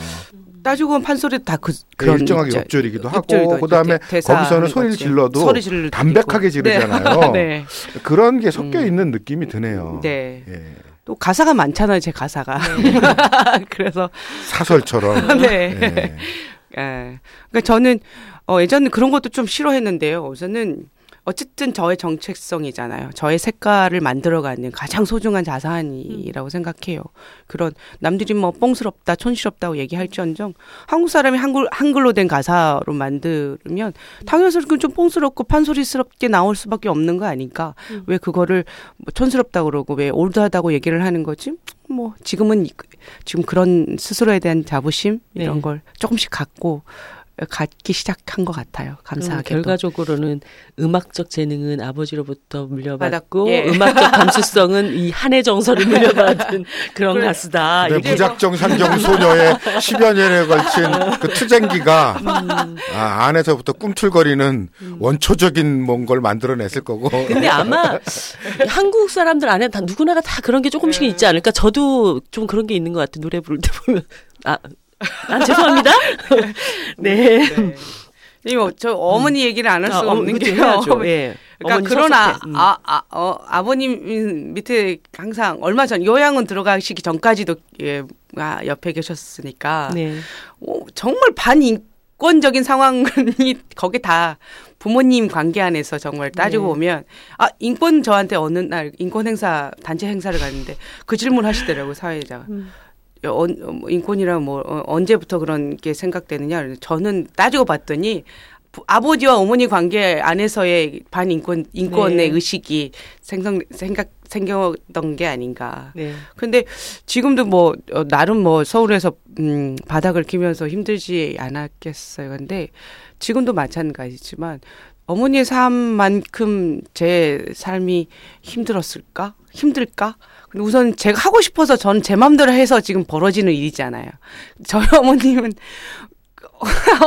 따지고 보면 판소리도 다 그런 일정하게 엽조리기도 하고 그다음에 거기서는 소리를 질러도 담백하게 지르잖아요. 네. 그런 게 섞여 있는 느낌이 드네요. 네. 예. 또 가사가 많잖아요. 제 가사가. 그래서 사설처럼. 네. 예. 예. 그러니까 저는 예전에 그런 것도 좀 싫어했는데요. 우선은 어쨌든 저의 정체성이잖아요. 저의 색깔을 만들어가는 가장 소중한 자산이라고 생각해요. 그런 남들이 뭐 뽕스럽다, 촌스럽다고 얘기할지언정 한국 사람이 한글로 된 가사로 만들면 당연스럽게 좀 뽕스럽고 판소리스럽게 나올 수밖에 없는 거 아닌가. 왜 그거를 뭐 촌스럽다고 그러고 왜 올드하다고 얘기를 하는 거지? 뭐 지금 그런 스스로에 대한 자부심 이런 걸 조금씩 갖고 갖기 시작한 것 같아요. 감사하게도. 결과적으로는 음악적 재능은 아버지로부터 물려받았고 예. 음악적 감수성은 이 한의 정서를 물려받은 그런 그래. 가수다. 네, 무작정 상경 소녀의 10여 년에 걸친 그 투쟁기가 안에서부터 꿈틀거리는 원초적인 뭔가를 만들어냈을 거고. 근데 아마 한국 사람들 안에 다 누구나가 다 그런 게 조금씩 있지 않을까. 저도 좀 그런 게 있는 것 같아요. 노래 부를 때 보면. 아, 죄송합니다. 네. 이거 저 어머니 얘기를 안 할 수가 없는 게요. 예. 그러니까 그러나 아버님 밑에 항상 얼마 전 요양원 들어가시기 전까지도 예, 옆에 계셨으니까 네. 정말 반인권적인 상황이 거기 다 부모님 관계 안에서 정말 따지고 네. 보면 인권 저한테 어느 날 인권 행사 단체 행사를 갔는데 그 질문을 하시더라고요 사회자가. 인권이라 뭐 언제부터 그런 게 생각되느냐 저는 따지고 봤더니 아버지와 어머니 관계 안에서의 인권의 네. 의식이 생겼던 게 아닌가. 그런데 네. 지금도 뭐 나름 뭐 서울에서 바닥을 기면서 힘들지 않았겠어요. 그런데 지금도 마찬가지지만 어머니의 삶만큼 제 삶이 힘들까? 근데 우선 제가 하고 싶어서 전 제 마음대로 해서 지금 벌어지는 일이잖아요. 저희 어머님은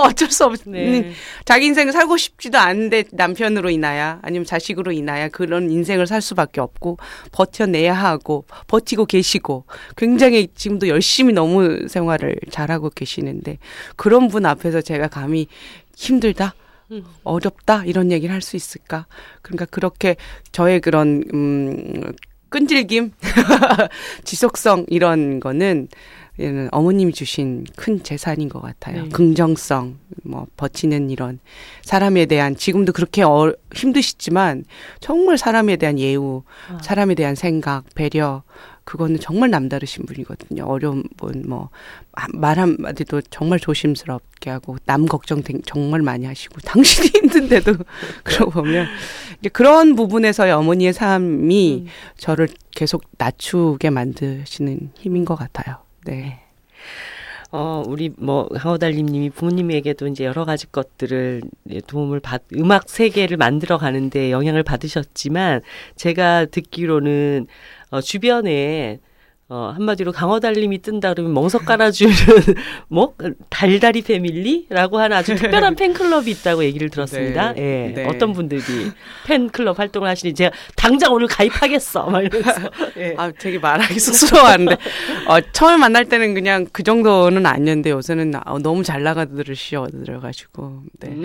어쩔 수 없는 네. 자기 인생을 살고 싶지도 않은데 남편으로 인하여 아니면 자식으로 인하여 그런 인생을 살 수밖에 없고 버텨내야 하고 버티고 계시고 굉장히 지금도 열심히 너무 생활을 잘하고 계시는데 그런 분 앞에서 제가 감히 힘들다? 어렵다? 이런 얘기를 할 수 있을까? 그러니까 그렇게 저의 그런 끈질김, 지속성 이런 거는 어머님이 주신 큰 재산인 것 같아요. 네. 긍정성, 버티는 이런 사람에 대한 지금도 그렇게 힘드시지만 정말 사람에 대한 예우, 사람에 대한 생각, 배려 그거는 정말 남다르신 분이거든요. 어려운 분 말 한마디도 정말 조심스럽게 하고 남 걱정 정말 많이 하시고 당신이 힘든데도 그러고 보면 이제 그런 부분에서의 어머니의 삶이 저를 계속 낮추게 만드시는 힘인 것 같아요. 네. 우리 강허달림님이 부모님에게도 이제 여러 가지 것들을 도움을 음악 세계를 만들어 가는데 영향을 받으셨지만 제가 듣기로는 주변에 한마디로 강허달림이 뜬다 그러면 멍석 깔아주는 달다리 패밀리라고 하는 아주 특별한 팬클럽이 있다고 얘기를 들었습니다. 네, 예. 네. 어떤 분들이 팬클럽 활동을 하시니 제가 당장 오늘 가입하겠어 막 이러면서 예. 되게 말하기 쑥스러워하는데 처음 만날 때는 그냥 그 정도는 아니었는데 요새는 너무 잘 나가들으셔가지고 네.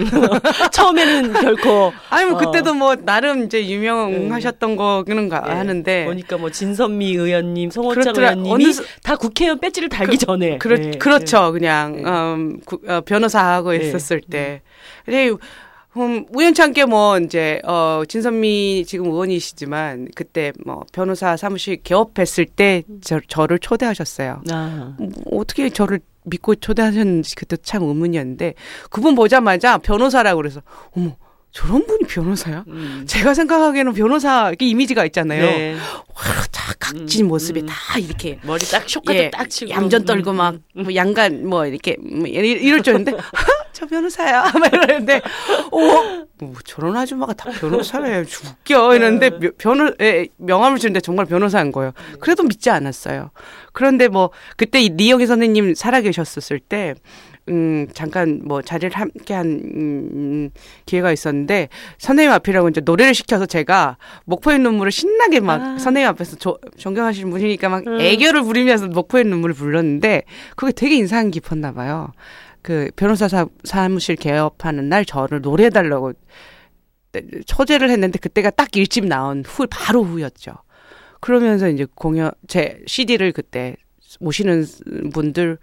처음에는 결코 아니면 그때도 나름 이제 유명하셨던 거는 예. 하는데 보니까 진선미 의원님, 송호철 의원님이 다 국회의원 배지를 달기 전에. 그렇죠. 그냥 변호사하고 있었을 때. 우연치 않게 진선미 지금 의원이시지만 그때 변호사 사무실 개업했을 때 저를 초대하셨어요. 어떻게 저를 믿고 초대하셨는지 그때 참 의문이었는데 그분 보자마자 변호사라고 그래서 어머. 저런 분이 변호사야? 제가 생각하기에는 변호사 이미지가 있잖아요. 네. 다 각진 모습이 다 이렇게 머리 딱 숏카도 예, 딱 치고 얌전 떨고 막 양간 이렇게 이럴 줄 알았는데 저 변호사야 막 이러는데 저런 아줌마가 다 변호사래 웃겨 이러는데 명함을 주는데 정말 변호사인 거예요. 그래도 믿지 않았어요. 그런데 그때 리영희 선생님 살아계셨을 때. 잠깐 자리를 함께한 기회가 있었는데 선생님 앞이라고 이제 노래를 시켜서 제가 목포의 눈물을 신나게 막 선생님 앞에서 존경하시는 분이니까 막 애교를 부리면서 목포의 눈물을 불렀는데 그게 되게 인상 깊었나 봐요. 그 변호사 사무실 개업하는 날 저를 노래해달라고 초대를 했는데 그때가 딱 일집 나온 바로 후였죠. 그러면서 이제 제 CD를 그때 모시는 분들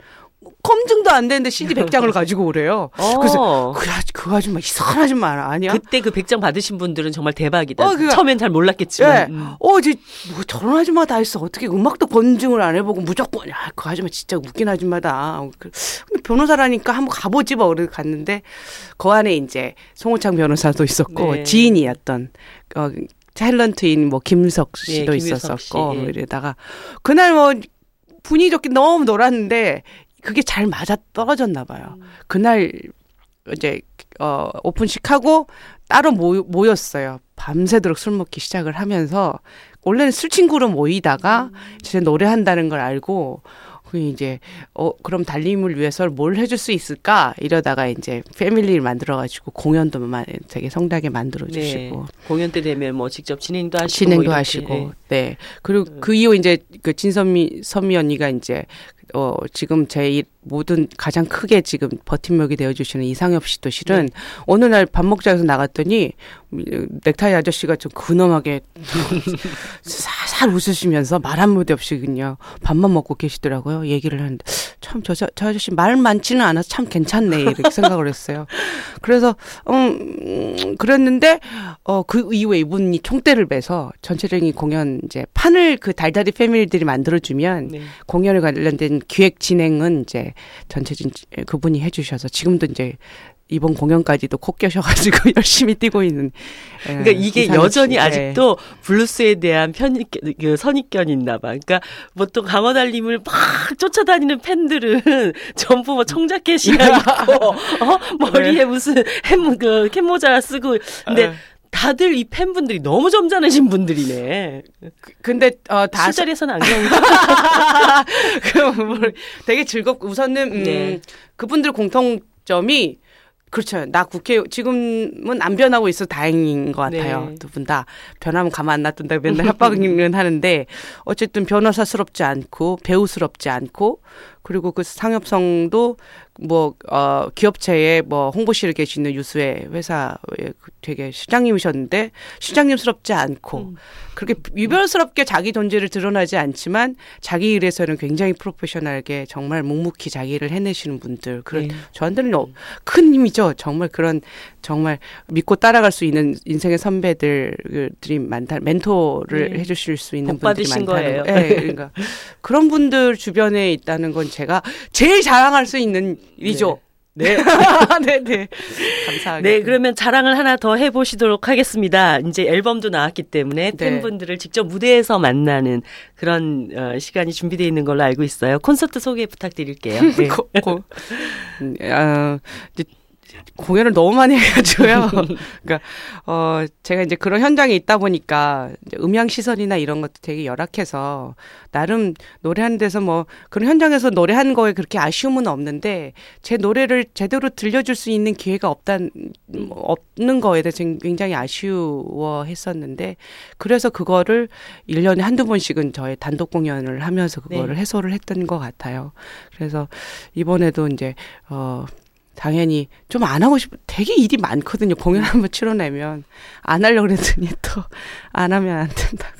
검증도 안 되는데 CD 100장을 가지고 오래요. 그래서 그 아줌마 이상한 아줌마 아니야? 그때 그 100장 받으신 분들은 정말 대박이다. 처음엔 잘 몰랐겠지만. 네. 저런 아줌마 다 있어. 어떻게 음악도 검증을 안 해보고 무조건 그 아줌마 진짜 웃긴 아줌마다. 근데 변호사라니까 한번 가보지 뭐. 그래서 갔는데 그 안에 이제 송호창 변호사도 있었고 네. 지인이었던 탤런트인 김석 씨도 있었었고 예. 이러다가 그날 분위기 좋게 너무 놀았는데 그게 잘 맞아 떨어졌나 봐요. 그날 이제 오픈식 하고 따로 모였어요. 밤새도록 술 먹기 시작을 하면서 원래는 술 친구로 모이다가 이제 노래한다는 걸 알고 이제 그럼 달림을 위해서 뭘 해줄 수 있을까 이러다가 이제 패밀리를 만들어가지고 공연도 되게 성대하게 만들어주시고 네. 공연 때 되면 뭐 직접 진행도 하시고 네. 네. 그리고 그 이후 이제 그 진선미 언니가 이제 지금 제 모든 가장 크게 지금 버팀목이 되어주시는 이상엽 씨도 실은 네. 어느 날 밥 먹자에서 나갔더니 넥타이 아저씨가 좀 근엄하게 살살 웃으시면서 말 한마디 없이 그냥 밥만 먹고 계시더라고요. 얘기를 하는데 참 저 아저씨 말 많지는 않아서 참 괜찮네 이렇게 생각을 했어요. 그래서 그랬는데 그 이후에 이분이 총대를 매서 전체적인 공연 이제 판을 그 달달이 패밀리들이 만들어주면 네. 공연에 관련된 기획 진행은 이제 전체적인 그분이 해주셔서 지금도 이제 이번 공연까지도 콕 껴셔가지고 열심히 뛰고 있는. 그러니까 이게 여전히 아직도 블루스에 대한 선입견이 있나 봐. 그러니까 보통 강허달림을 막 쫓아다니는 팬들은 전부 뭐 청자켓이나 있고 머리에 네. 무슨 캔모자 쓰고 근데 다들 이 팬분들이 너무 점잖으신 분들이네. 근데 술자리에서는 안 그런가? 되게 즐겁고 우선은 네. 그분들 공통점이 그렇죠. 나 국회 지금은 안 변하고 있어 다행인 것 같아요. 네. 두 분 다 변하면 가만 안 놔둔다 맨날 협박은 하는데 어쨌든 변호사스럽지 않고 배우스럽지 않고 그리고 그 상업성도 뭐 기업체에 뭐 홍보실에 계시는 유수의 회사 되게 시장님이셨는데 시장님스럽지 않고 그렇게 유별스럽게 자기 존재를 드러나지 않지만 자기 일에서는 굉장히 프로페셔널하게 정말 묵묵히 자기 일을 해내시는 분들 그런 네. 저한테는 큰 힘이죠. 정말 그런 정말 믿고 따라갈 수 있는 인생의 선배들이 많다. 멘토를 네. 해주실 수 있는 분들이 많다는 거예요. 네, 그러니까 그런 분들 주변에 있다는 건 제가 제일 자랑할 수 있는 일이죠. 네. 네, 네. 감사합니다. 네, 그러면 자랑을 하나 더 해보시도록 하겠습니다. 이제 앨범도 나왔기 때문에 팬분들을 직접 무대에서 만나는 그런 시간이 준비되어 있는 걸로 알고 있어요. 콘서트 소개 부탁드릴게요. 네. 이제 공연을 너무 많이 해가지고요. 그러니까 제가 이제 그런 현장에 있다 보니까 이제 음향 시설이나 이런 것도 되게 열악해서 나름 노래하는 데서 뭐 그런 현장에서 노래하는 거에 그렇게 아쉬움은 없는데 제 노래를 제대로 들려줄 수 있는 기회가 없는 거에 대해서 굉장히 아쉬워했었는데 그래서 그거를 1년에 한두 번씩은 저의 단독 공연을 하면서 그거를 네. 해소를 했던 것 같아요. 그래서 이번에도 이제 당연히 좀 안 하고 되게 일이 많거든요. 공연 한번 치러내면 안 하려고 그랬더니 또 안 하면 안 된다고.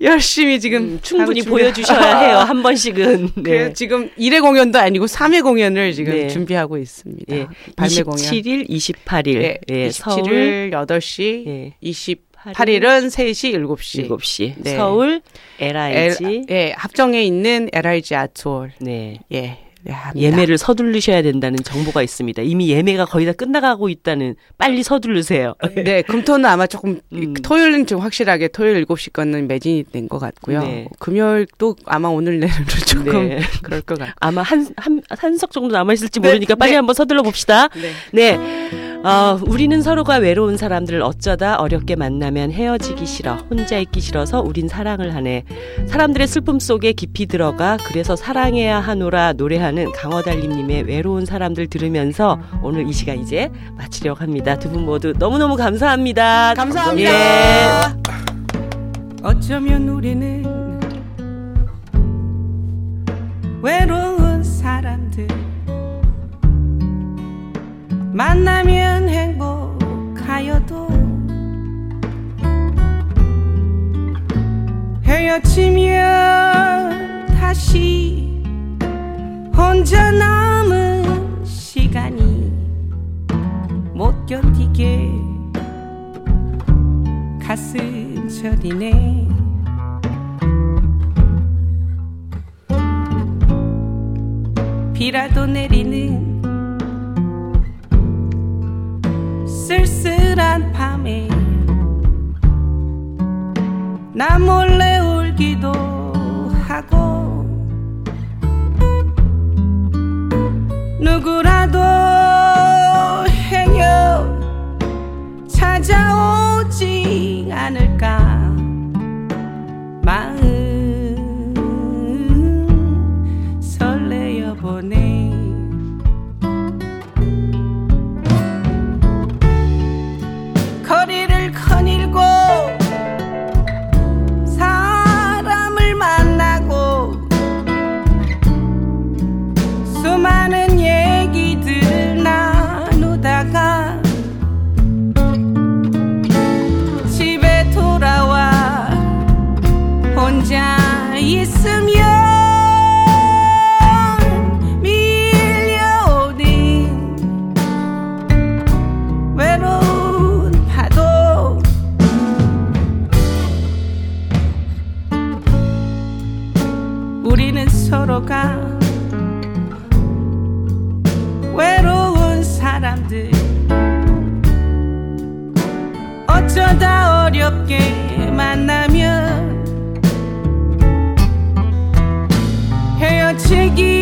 열심히 지금 충분히 보여주셔야 해요. 한 번씩은. 네. 지금 1회 공연도 아니고 3회 공연을 지금 네. 준비하고 있습니다. 네. 발매 27일, 공연. 27일, 28일. 네. 네. 27일 8시, 네. 28일은 3시, 7시. 네. 서울 LIG. 네. 합정에 있는 LIG 아트홀. 네. 예. 네, 예매를 서두르셔야 된다는 정보가 있습니다. 이미 예매가 거의 다 끝나가고 있다는 빨리 서두르세요. 네, 금토는 아마 조금 토요일은 좀 확실하게 토요일 7시 거는 매진이 된 것 같고요. 네. 금요일도 아마 오늘 내로는 조금 네. 그럴 것 같아요. 아마 한석 정도 남아있을지 모르니까 네, 빨리 네. 한번 서둘러 봅시다. 네. 네. 우리는 서로가 외로운 사람들을 어쩌다 어렵게 만나면 헤어지기 싫어 혼자 있기 싫어서 우린 사랑을 하네 사람들의 슬픔 속에 깊이 들어가 그래서 사랑해야 하노라 노래하는 강허달림님의 외로운 사람들 들으면서 오늘 이 시간 이제 마치려고 합니다. 두 분 모두 너무너무 감사합니다. 감사합니다. 예. 어쩌면 우리는 외로운 사람들 만나면 행복하여도 헤어지면 다시 혼자 남은 시간이 못 견디게 가슴 저리네 비라도 내리는 쓸쓸한 밤에 나 몰래 울기도 하고 누구라도 어쩌다 어렵게 만나면 헤어지기